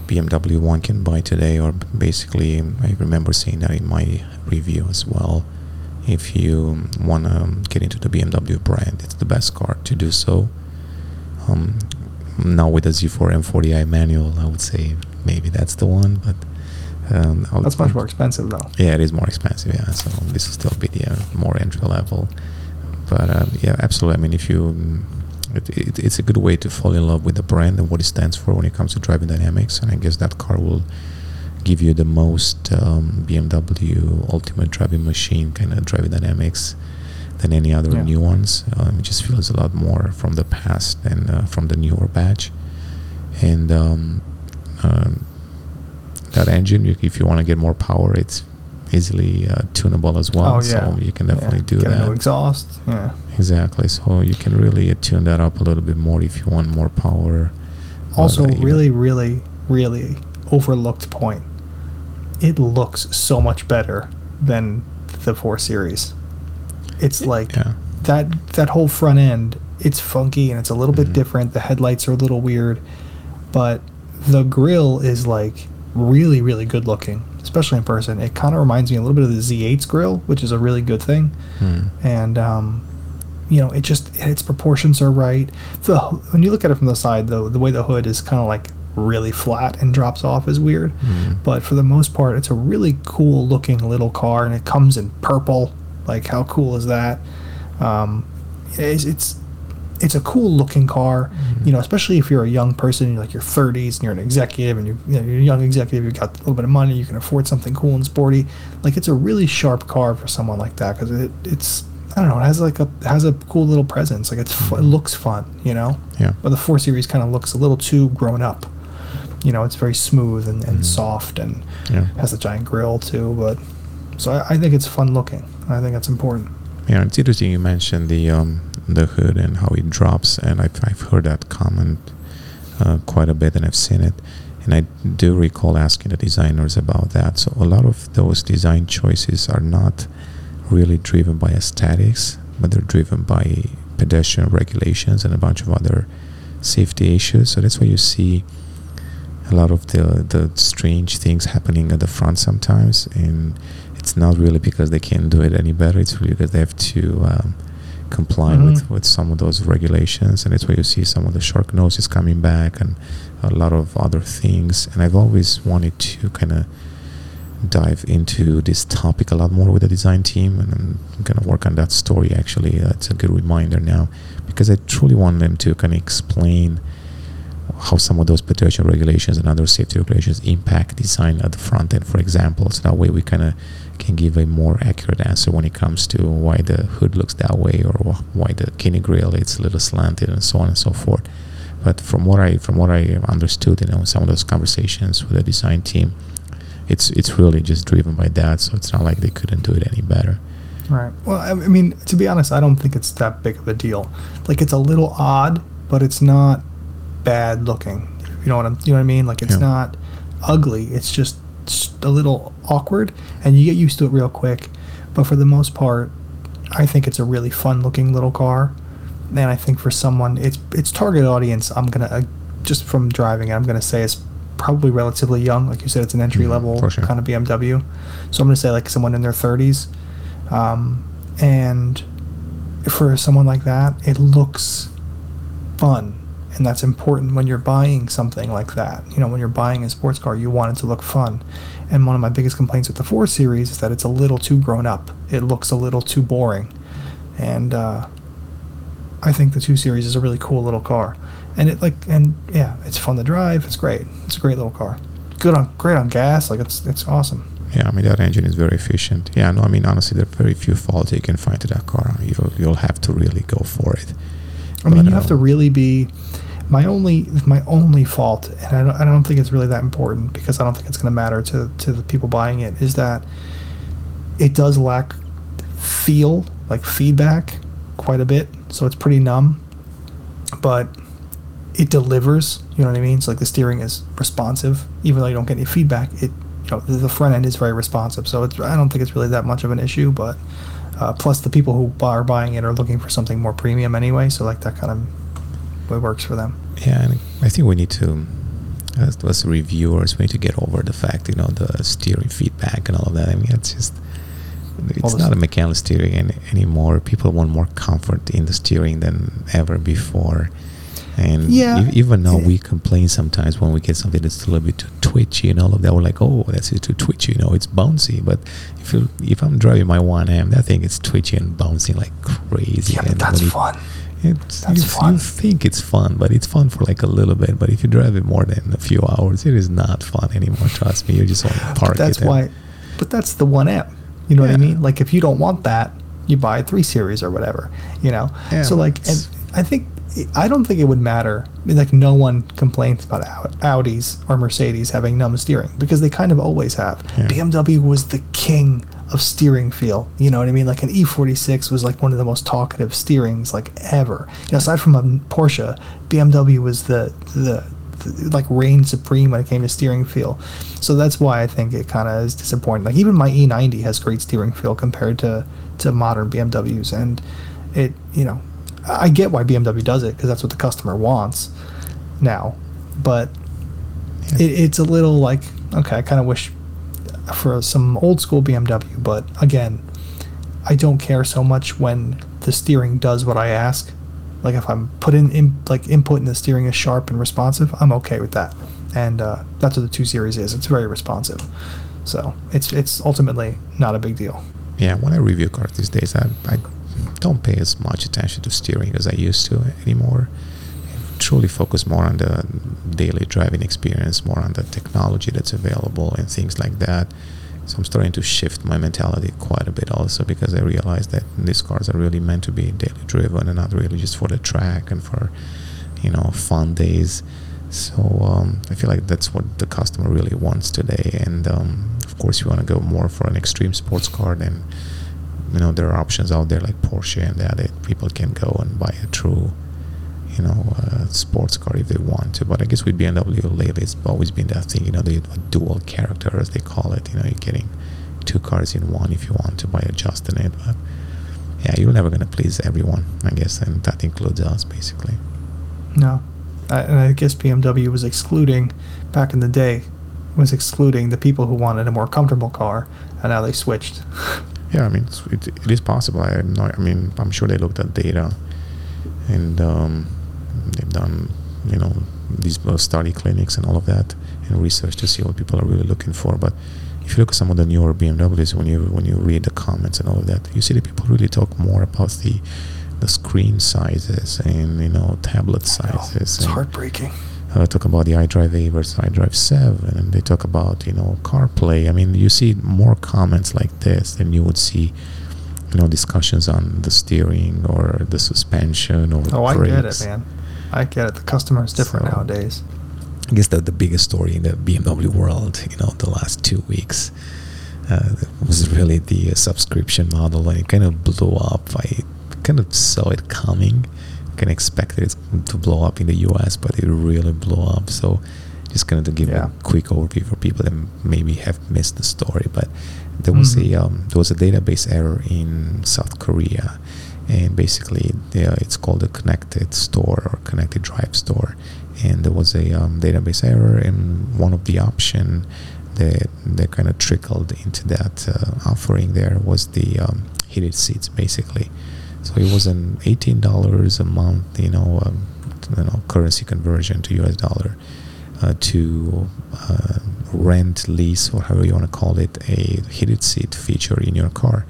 BMW one can buy today, or basically, I remember seeing that in my review as well. If you want to get into the BMW brand, it's the best car to do so. Now with the Z4 M40i manual, I would say maybe that's the one, but that's much more expensive though. Yeah, it is more expensive. Yeah, so this will still be the more entry level, but yeah, absolutely. I mean, if you, it's a good way to fall in love with the brand and what it stands for when it comes to driving dynamics, and I guess that car will give you the most BMW ultimate driving machine kind of driving dynamics than any other new ones. It just feels a lot more from the past and from the newer batch, and that engine, if you want to get more power, it's easily tunable as well. So you can definitely do get that. No exhaust. Yeah. Exactly. So you can really tune that up a little bit more if you want more power. Also, really overlooked point. It looks so much better than the 4 Series. It's like that whole front end, it's funky and it's a little bit different. The headlights are a little weird, but the grille is like really, really good looking, especially in person. It kind of reminds me a little bit of the Z8's grille, which is a really good thing. And you know, it just, its proportions are right. When you look at it from the side, though, the way the hood is kind of like really flat and drops off is weird. But for the most part, it's a really cool looking little car, and it comes in purple. Like, how cool is that? It's a cool looking car, you know, especially if you're a young person, you're like your 30s and you're an executive, and you're a young executive, you've got a little bit of money, you can afford something cool and sporty. Like, it's a really sharp car for someone like that, because it's I don't know, it has like a cool little presence. Like, it looks fun, you know. Yeah. But the 4 Series kind of looks a little too grown up. You know, it's very smooth and soft, and has a giant grille too. But so I think it's fun looking. I think that's important. Yeah, it's interesting you mentioned the hood and how it drops, and I've heard that comment quite a bit, and I've seen it, and I do recall asking the designers about that. So a lot of those design choices are not really driven by aesthetics, but they're driven by pedestrian regulations and a bunch of other safety issues. So that's why you see a lot of the strange things happening at the front sometimes, and it's not really because they can't do it any better, it's really because they have to comply with some of those regulations, and it's where you see some of the shark noses coming back and a lot of other things. And I've always wanted to kind of dive into this topic a lot more with the design team, and I'm going to work on that story. Actually, that's a good reminder now, because I truly want them to kind of explain how some of those pedestrian regulations and other safety regulations impact design at the front end, for example. So that way we kind of can give a more accurate answer when it comes to why the hood looks that way, or why the kidney grille is a little slanted, and so on and so forth. But from what I understood, you know, some of those conversations with the design team, it's really just driven by that. So it's not like they couldn't do it any better. Right. Well, I mean, to be honest, I don't think it's that big of a deal. Like, it's a little odd, but it's not bad looking. You know what I mean? Like, it's not ugly. It's just a little awkward, and you get used to it real quick. But for the most part, I think it's a really fun looking little car. And I think for someone, its target audience, I'm going to, just from driving it, I'm going to say it's probably relatively young. Like you said, it's an entry level kind of BMW. So I'm going to say like someone in their 30s. And for someone like that, it looks fun. And that's important when you're buying something like that. You know, when you're buying a sports car, you want it to look fun. And one of my biggest complaints with the 4 Series is that it's a little too grown up. It looks a little too boring. And I think the 2 Series is a really cool little car. And it's fun to drive. It's great. It's a great little car. Great on gas. Like, it's awesome. Yeah, I mean, that engine is very efficient. Yeah, no, I mean, honestly, there are very few faults you can find to that car. You'll have to really go for it. I mean, you have to really be. My only fault, and I don't think it's really that important, because I don't think it's going to matter to the people buying it, is that it does lack feel, like feedback, quite a bit. So it's pretty numb, but it delivers. You know what I mean? So like, the steering is responsive, even though you don't get any feedback. The front end is very responsive. So I don't think it's really that much of an issue, but. Plus, the people who are buying it are looking for something more premium anyway, so like, that kind of works for them. Yeah, and I think we need to, as reviewers, we need to get over the fact, you know, the steering feedback and all of that. I mean, it's not a mechanical steering anymore. People want more comfort in the steering than ever before. And even though we complain sometimes when we get something that's a little bit too twitchy and all of that, we're like, oh, that's too twitchy, you know, it's bouncy. But if I'm driving my 1M, that thing is twitchy and bouncing like crazy. Yeah, but that's fun. You think it's fun, but it's fun for like a little bit. But if you drive it more than a few hours, it is not fun anymore. Trust me, you just want to park it. But that's the 1M. You know what I mean? Like, if you don't want that, you buy a 3 Series or whatever, you know? Yeah, so like, and I don't think it would matter. I mean, like, no one complains about Audis or Mercedes having numb steering, because they kind of always have. Yeah. BMW was the king of steering feel. You know what I mean? Like, an E46 was like one of the most talkative steerings like ever. You know, aside from a Porsche, BMW was the like reign supreme when it came to steering feel. So that's why I think it kind of is disappointing. Like, even my E90 has great steering feel compared to modern BMWs, and it, you know. I get why BMW does it, because that's what the customer wants now, but it's a little like, okay, I kind of wish for some old school BMW, but again, I don't care so much when the steering does what I ask. Like, if I'm input and the steering is sharp and responsive, I'm okay with that, and that's what the 2 Series is. It's very responsive, so it's ultimately not a big deal. Yeah, when I review cars these days, I don't pay as much attention to steering as I used to anymore. I truly focus more on the daily driving experience, more on the technology that's available and things like that. So I'm starting to shift my mentality quite a bit also, because I realize that these cars are really meant to be daily driven and not really just for the track and for, you know, fun days. So I feel like that's what the customer really wants today. And of course, you want to go more for an extreme sports car than, you know, there are options out there like Porsche, and that people can go and buy a true, you know, sports car if they want to. But I guess with BMW lately, it's always been that thing, you know, the dual character, as they call it. You know, you're getting 2 cars in one if you want to by adjusting it. But yeah, you're never going to please everyone, I guess, and that includes us, basically. No. And I guess BMW was excluding, back in the day, was excluding the people who wanted a more comfortable car, and now they switched. Yeah, I mean, it is possible. I'm sure they looked at data, and they've done, you know, these study clinics and all of that, and research to see what people are really looking for. But if you look at some of the newer BMWs, when you read the comments and all of that, you see that people really talk more about the screen sizes and, you know, tablet sizes. It's heartbreaking. Talk about the iDrive 8 versus iDrive 7, and they talk about, you know, CarPlay. I mean, you see more comments like this than you would see, you know, discussions on the steering or the suspension or brakes. I get it, man. I get it. The customer is different nowadays. I guess that the biggest story in the BMW world, you know, the last 2 weeks was really the subscription model, and it kind of blew up. I kind of saw it coming. Can expect it to blow up in the US, but it really blew up. So just kind of to give a quick overview for people that maybe have missed the story, but there was a database error in South Korea, and basically it's called a connected store or connected drive store, and there was a database error, and one of the option that kind of trickled into that offering there was the heated seats, basically. So it was an $18 a month, currency conversion to US dollar, to rent, lease, or however you want to call it, a heated seat feature in your car.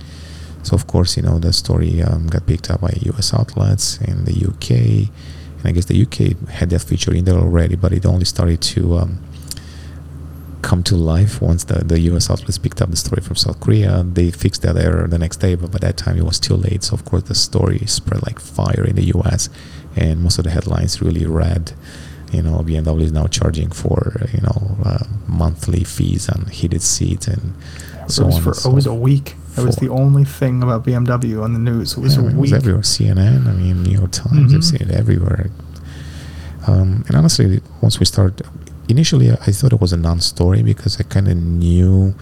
So, of course, you know, the story got picked up by US outlets in the UK. And I guess the UK had that feature in there already, but it only started to come to life once the US outlets picked up the story from South Korea. They fixed that error the next day, but by that time it was too late. So of course the story spread like fire in the US, and most of the headlines really read, you know, BMW is now charging for, you know, monthly fees on heated seats and so on. It was a week. That was the only thing about BMW on the news. It was a week. It was everywhere. CNN, I mean, New York Times, I've seen it everywhere. And honestly, once we start. Initially, I thought it was a non-story because I kind of knew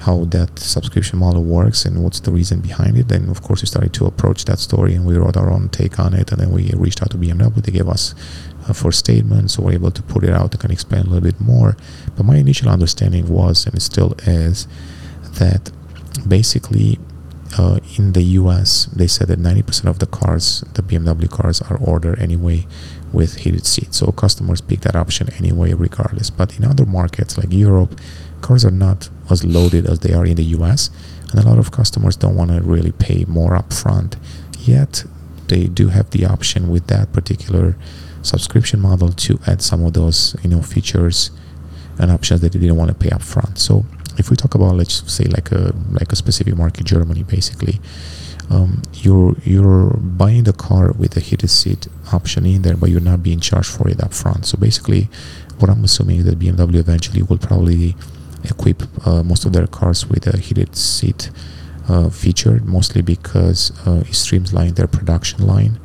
how that subscription model works and what's the reason behind it. Then, of course, we started to approach that story, and we wrote our own take on it. And then we reached out to BMW. They gave us four statements, so we're able to put it out to kind of expand a little bit more. But my initial understanding was, and it still is, that basically in the U.S., they said that 90% of the cars, the BMW cars, are ordered anyway with heated seats, so customers pick that option anyway regardless. But in other markets like Europe, cars are not as loaded as they are in the US, and a lot of customers don't want to really pay more upfront, yet they do have the option with that particular subscription model to add some of those, you know, features and options that they didn't want to pay upfront. So if we talk about, let's say, like a specific market, Germany, basically, you're buying the car with the heated seat option in there, but you're not being charged for it up front. So basically, what I'm assuming is that BMW eventually will probably equip most of their cars with a heated seat feature, mostly because it streamlines their production line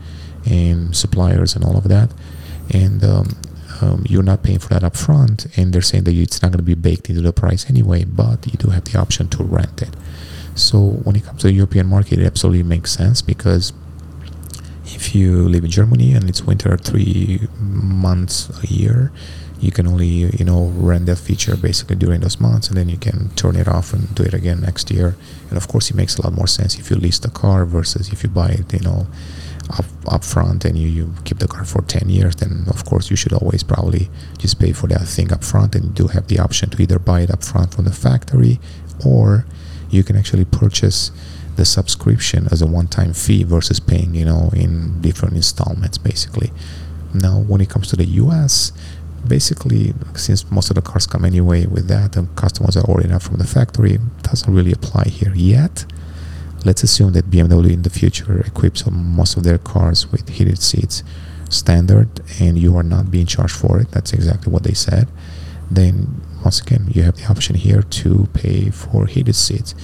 and suppliers and all of that. And you're not paying for that up front, and they're saying that it's not going to be baked into the price anyway, but you do have the option to rent it. So when it comes to the European market, it absolutely makes sense, because if you live in Germany and it's winter 3 months a year, you can only, you know, rent that feature basically during those months, and then you can turn it off and do it again next year. And of course, it makes a lot more sense if you lease the car versus if you buy it, you know, up front, and you keep the car for 10 years, then of course you should always probably just pay for that thing up front, and you do have the option to either buy it up front from the factory, or you can actually purchase the subscription as a one-time fee versus paying, you know, in different installments, basically. Now, when it comes to the US, basically, since most of the cars come anyway with that, and customers are ordering up from the factory, it doesn't really apply here yet. Let's assume that BMW in the future equips most of their cars with heated seats standard, and you are not being charged for it. That's exactly what they said. Then, once again, you have the option here to pay for heated seats.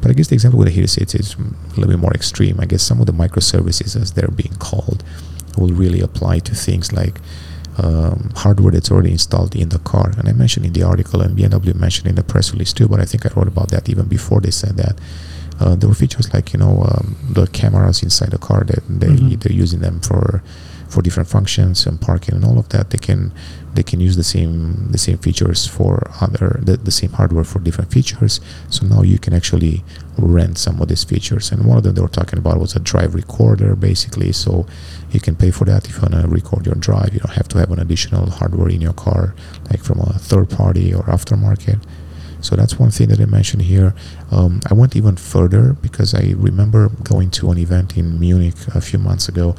But I guess the example with the heated seats is a little bit more extreme. I guess some of the microservices, as they're being called, will really apply to things like hardware that's already installed in the car. And I mentioned in the article, and BMW mentioned in the press release too, but I think I wrote about that even before they said that. There were features like, you know, the cameras inside the car that they're using them for different functions and parking and all of that. They can use the same features for the same hardware for different features. So now you can actually rent some of these features. And one of them they were talking about was a drive recorder, basically. So you can pay for that if you want to record your drive. You don't have to have an additional hardware in your car, like from a third party or aftermarket. So that's one thing that I mentioned here. I went even further because I remember going to an event in Munich a few months ago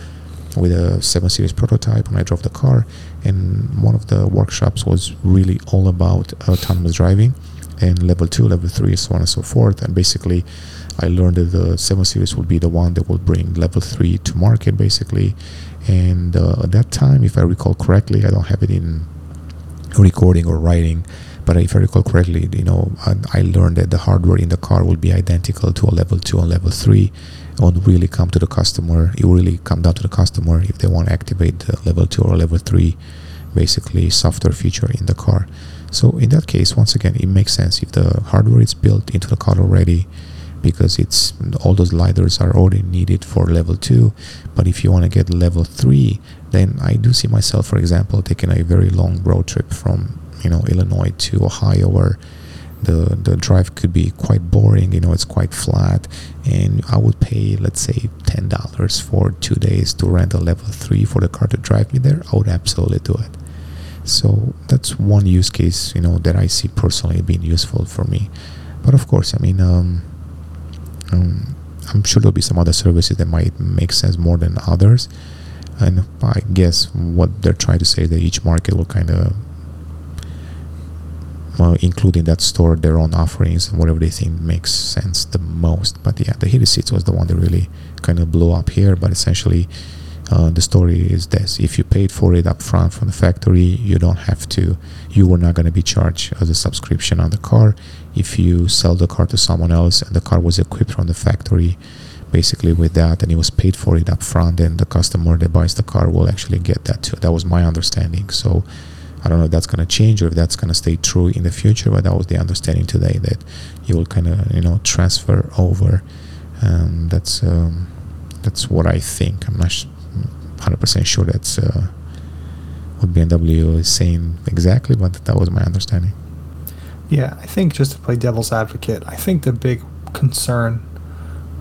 with a 7 Series prototype, and I drove the car, and one of the workshops was really all about autonomous driving and level 2, level 3, so on and so forth. And basically I learned that the 7 Series will be the one that will bring level 3 to market, basically. And at that time, if I recall correctly, I don't have it in recording or writing, but if I recall correctly, you know, I learned that the hardware in the car will be identical to a level 2 and level 3. It won't really come to the customer. It will really come down to the customer if they want to activate the level 2 or level 3, basically, software feature in the car. So in that case, once again, it makes sense if the hardware is built into the car already, because it's all those LiDARs are already needed for level 2. But if you want to get level 3, then I do see myself, for example, taking a very long road trip from, you know, Illinois to Ohio, where the drive could be quite boring, you know, it's quite flat, and I would pay, let's say, $10 for 2 days to rent a level 3 for the car to drive me there. I would absolutely do it. So that's one use case, you know, that I see personally being useful for me. But of course, I mean, I'm sure there'll be some other services that might make sense more than others. And I guess what they're trying to say is that each market will kind of include in that store their own offerings and whatever they think makes sense the most. But yeah, the heated seats was the one that really kind of blew up here. But essentially, the story is this: if you paid for it up front from the factory, you don't have to, you were not going to be charged as a subscription on the car. If you sell the car to someone else and the car was equipped from the factory basically with that, and it was paid for it up front, then the customer that buys the car will actually get that too. That was my understanding. So I don't know if that's going to change or if that's going to stay true in the future, but that was the understanding today, that you will kind of, you know, transfer over. And that's what I think. I'm not 100% sure that's what BMW is saying exactly, but that was my understanding. Yeah, I think, just to play devil's advocate, I think the big concern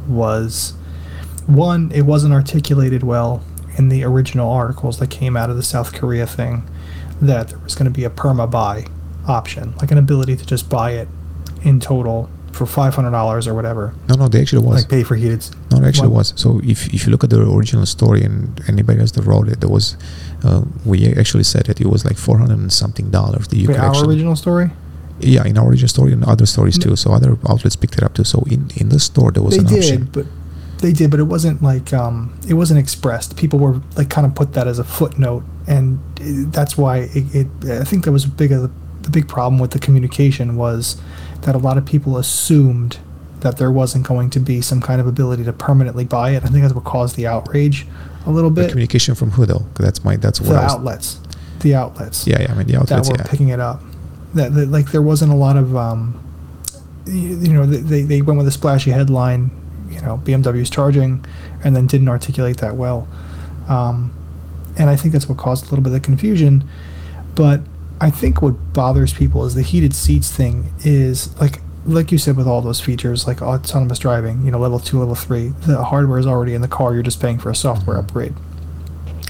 was, one, it wasn't articulated well in the original articles that came out of the South Korea thing, that there was going to be a perma buy option, like an ability to just buy it in total for $500 or whatever. No, they actually was. Like pay for heated. No, it actually was. So if you look at the original story, and anybody else that wrote it, there was, we actually said that it was like $400 and something. That you could actually, our original story? Yeah, in our original story and other stories too. So other outlets picked it up too. So in the store there was an option. They did, but it wasn't like, it wasn't expressed. People were like kind of put that as a footnote, and that's why I think that was the big problem with the communication, was that a lot of people assumed that there wasn't going to be some kind of ability to permanently buy it. I think that's what caused the outrage a little bit. The communication from who though? The outlets. Yeah, I mean the outlets that were picking it up. That like there wasn't a lot of, you know, they went with a splashy headline. You know, BMW's charging, and then didn't articulate that well, and I think that's what caused a little bit of confusion. But I think what bothers people is the heated seats thing is like you said, with all those features like autonomous driving, you know, level 2, level 3, the hardware is already in the car. You're just paying for a software upgrade,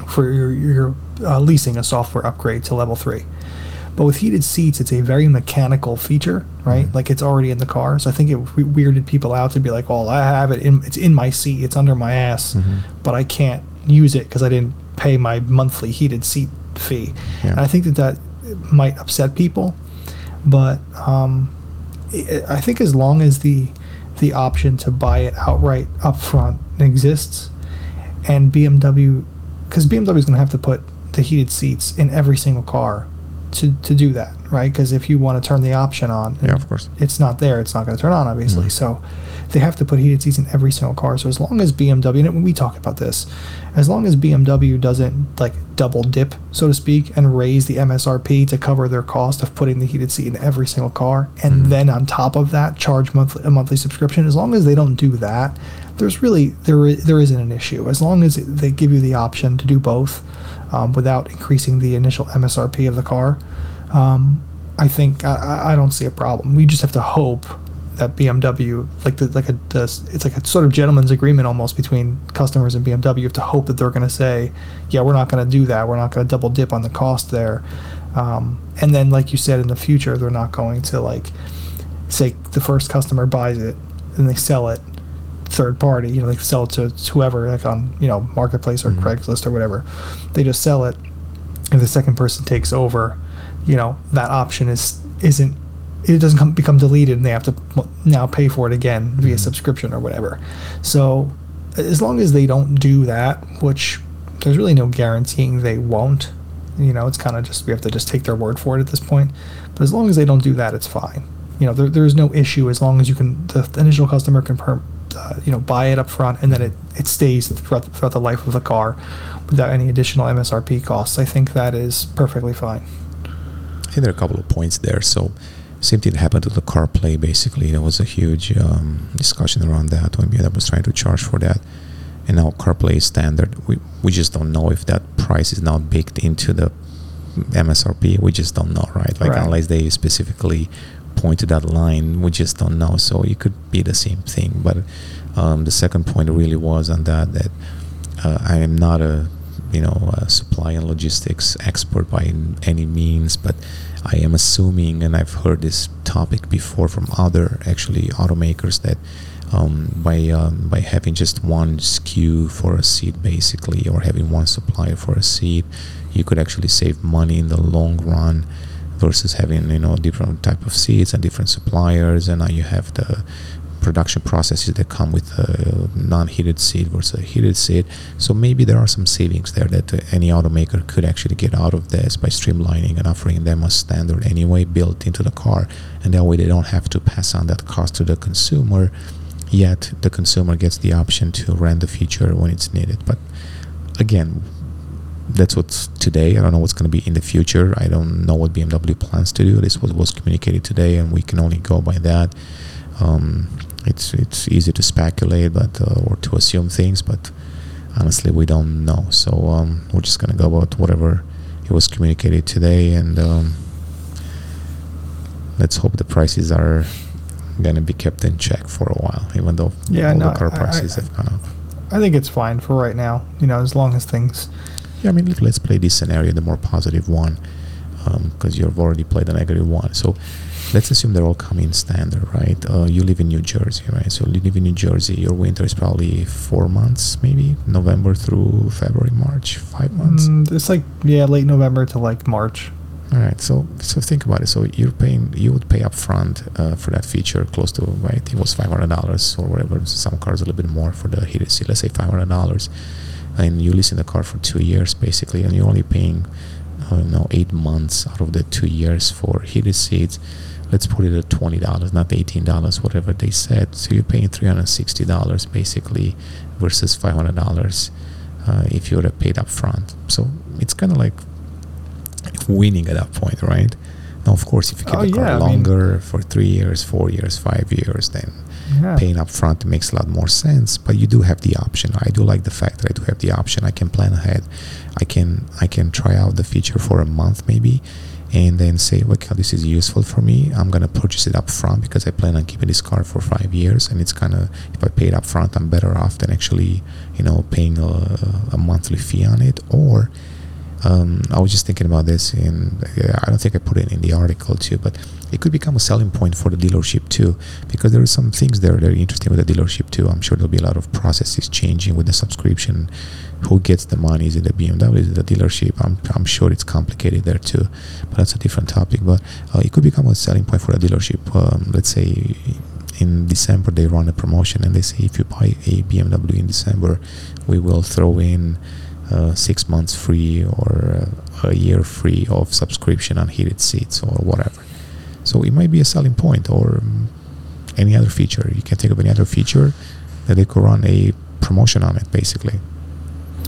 for you're leasing a software upgrade to level 3. But with heated seats, it's a very mechanical feature, right? Mm-hmm. Like, it's already in the car. So I think it weirded people out to be like, oh, I have it. It's in my seat. It's under my ass. Mm-hmm. But I can't use it because I didn't pay my monthly heated seat fee. Yeah. And I think that might upset people. But I think as long as the option to buy it outright up front exists, and BMW, because BMW is going to have to put the heated seats in every single car to do that, right? Because if you want to turn the option on, yeah, of course, it's not there. It's not going to turn on, obviously. Mm-hmm. So they have to put heated seats in every single car. So as long as BMW, and when we talk about this, as long as BMW doesn't like double dip, so to speak, and raise the MSRP to cover their cost of putting the heated seat in every single car, and mm-hmm. then on top of that charge a monthly subscription, as long as they don't do that, there's really, there isn't an issue. As long as they give you the option to do both, without increasing the initial MSRP of the car, I think I don't see a problem. We just have to hope that BMW, it's like a sort of gentleman's agreement almost between customers and BMW. You have to hope that they're going to say, yeah, we're not going to do that. We're not going to double dip on the cost there. And then, like you said, in the future, they're not going to like say the first customer buys it and they sell it third party, you know, they sell it to whoever, like on, you know, Marketplace or Craigslist or whatever. They just sell it. If the second person takes over, you know, that option doesn't become deleted, and they have to now pay for it again via subscription or whatever. So as long as they don't do that, which there's really no guaranteeing they won't, you know, it's kind of just, we have to just take their word for it at this point. But as long as they don't do that, it's fine. You know, there's no issue as long as you can, the initial customer can buy it up front, and then it stays throughout the life of the car without any additional MSRP costs. I think that is perfectly fine. I think there are a couple of points there. So same thing happened to the CarPlay, basically. There was a huge discussion around that when BMW was trying to charge for that. And now CarPlay is standard. We just don't know if that price is now baked into the MSRP. We just don't know, right? Like, right. Unless they specifically point to that line, we just don't know. So it could be the same thing. But the second point really was on that I am not a supply and logistics expert by any means, but I am assuming, and I've heard this topic before from other automakers, that by having just one SKU for a seat, basically, or having one supplier for a seat, you could actually save money in the long run versus having, you know, different type of seats and different suppliers, and now you have the production processes that come with a non-heated seat versus a heated seat. So maybe there are some savings there that any automaker could actually get out of this by streamlining and offering them a standard anyway built into the car, and that way they don't have to pass on that cost to the consumer, yet the consumer gets the option to rent the feature when it's needed. But again, that's what's today. I don't know what's going to be in the future. I don't know what BMW plans to do. This is what was communicated today, and we can only go by that. It's easy to speculate, but or to assume things, but honestly, we don't know. So we're just gonna go about whatever it was communicated today, and let's hope the prices are gonna be kept in check for a while, even though the car prices have gone up. I think it's fine for right now. You know, as long as things. Yeah, I mean, let's play this scenario, the more positive one, because you've already played the negative one. So. Let's assume they're all coming standard, right? You live in New Jersey, right? So you live in New Jersey. Your winter is probably 4 months, maybe November through February, March, 5 months. It's late November to March. All right. So think about it. So you would pay upfront for that feature close to, right? It was $500 or whatever. Some cars a little bit more for the heated seat. Let's say $500, and you lease in the car for 2 years basically, and you're only paying 8 months out of the 2 years for heated seats. Let's put it at $20, not $18, whatever they said. So you're paying $360 basically versus $500 if you would have paid up front. So it's kind of like winning at that point, right? Now, of course, if you get the car longer for 3 years, 4 years, 5 years, then paying up front makes a lot more sense. But you do have the option. I do like the fact that I do have the option. I can plan ahead. I can try out the feature for a month maybe, and then say, look, this is useful for me. I'm going to purchase it up front because I plan on keeping this car for 5 years. And it's kind of, if I pay it up front, I'm better off than actually, you know, paying a monthly fee on it. Or I was just thinking about this, and I don't think I put it in the article too, but it could become a selling point for the dealership too, because there are some things there that are interesting with the dealership too. I'm sure there'll be a lot of processes changing with the subscription. Who gets the money? Is it the BMW? Is it the dealership? I'm sure it's complicated there too, but that's a different topic. But it could become a selling point for the dealership. Let's say in December they run a promotion and they say, if you buy a BMW in December, we will throw in 6 months free or a year free of subscription on heated seats or whatever. So it might be a selling point, or any other feature. You can think of any other feature that they could run a promotion on it, basically.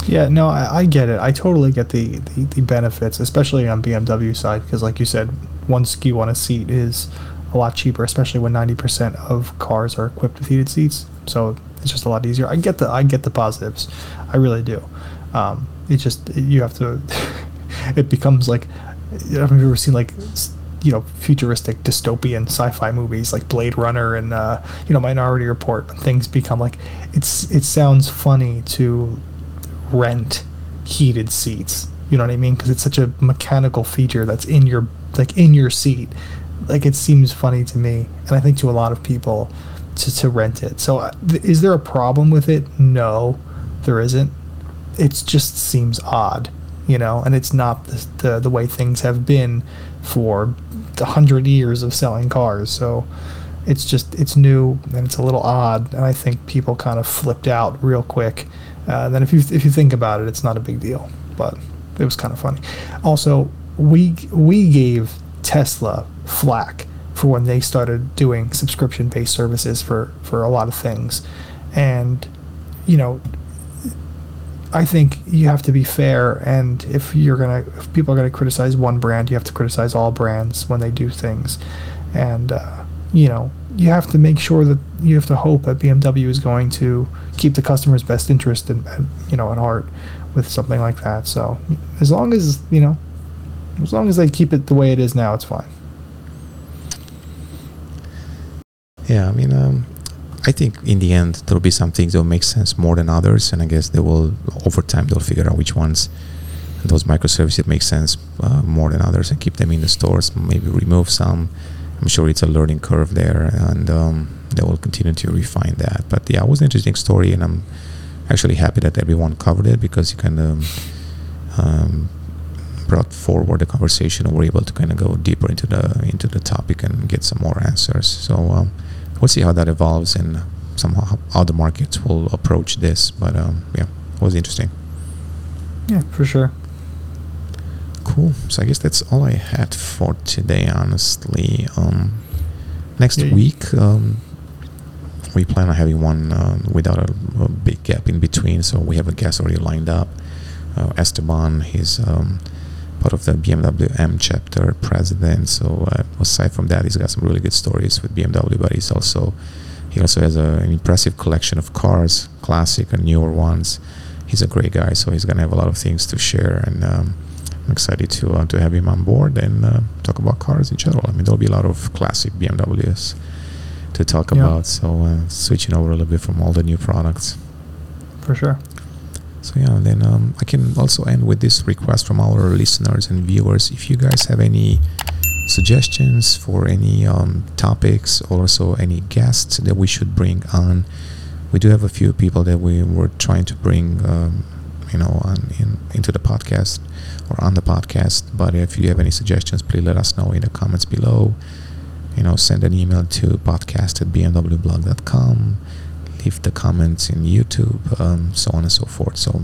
Yeah, no, I get it. I totally get the benefits, especially on BMW side, because like you said, one SKU on a seat is a lot cheaper, especially when 90% of cars are equipped with heated seats. So it's just a lot easier. I get the positives. I really do. It's just, you have to, it becomes like, I don't know if you've ever seen futuristic dystopian sci-fi movies like Blade Runner and, Minority Report. Things become like, it sounds funny to rent heated seats, you know what I mean? Because it's such a mechanical feature that's in your seat like, it seems funny to me, and I think to a lot of people, to rent it. So is there a problem with it? No, there isn't. It just seems odd, you know, and it's not the way things have been for 100 years of selling cars. So it's just, it's new and it's a little odd, and I think people kind of flipped out real quick. Then if you think about it, it's not a big deal, but it was kind of funny. Also, we gave Tesla flack for when they started doing subscription-based services for a lot of things. And, you know, I think you have to be fair, and if people are gonna criticize one brand, you have to criticize all brands when they do things. And you know, you have to make sure that you have to hope that BMW is going to keep the customer's best interest at heart with something like that. So as long as they keep it the way it is now, it's fine. Yeah, I mean, I think in the end there'll be some things that will make sense more than others, and I guess they will, over time, they'll figure out which ones, those microservices, make sense more than others, and keep them in the stores, maybe remove some. I'm sure it's a learning curve there, and they will continue to refine that. But yeah, it was an interesting story, and I'm actually happy that everyone covered it, because you kind of brought forward the conversation, and were able to kind of go deeper into the topic and get some more answers. So we'll see how that evolves, and somehow how other markets will approach this. But yeah, it was interesting. Yeah, for sure. Cool. So I guess that's all I had for today, honestly. Next week, we plan on having one without a big gap in between. So we have a guest already lined up. Esteban, he's part of the BMW M chapter president. So aside from that, he's got some really good stories with BMW, but he also has an impressive collection of cars, classic and newer ones. He's a great guy, so he's going to have a lot of things to share, and I'm excited to have him on board and talk about cars in general. I mean, there'll be a lot of classic BMWs to talk about, so switching over a little bit from all the new products. For sure. So yeah, and then I can also end with this request from our listeners and viewers. If you guys have any suggestions for any topics, or also any guests that we should bring on, we do have a few people that we were trying to bring into the podcast, or on the podcast. But if you have any suggestions, please let us know in the comments below. You know, send an email to podcast@bmwblog.com. Leave the comments in YouTube, so on and so forth. So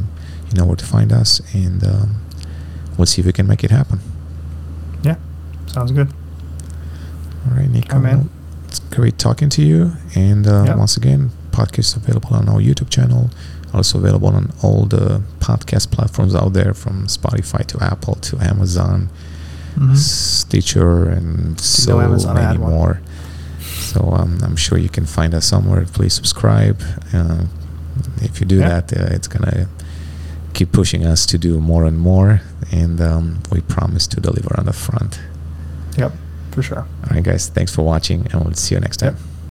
you know where to find us, and we'll see if we can make it happen. Yeah, sounds good. All right, Nico. It's great talking to you. And once again, podcast available on our YouTube channel. Also available on all the podcast platforms out there, from Spotify to Apple to Amazon, Stitcher, and so many more. So I'm sure you can find us somewhere. Please subscribe. If you do that, it's going to keep pushing us to do more and more. And we promise to deliver on the front. Yep, for sure. All right, guys. Thanks for watching, and we'll see you next time. Yep.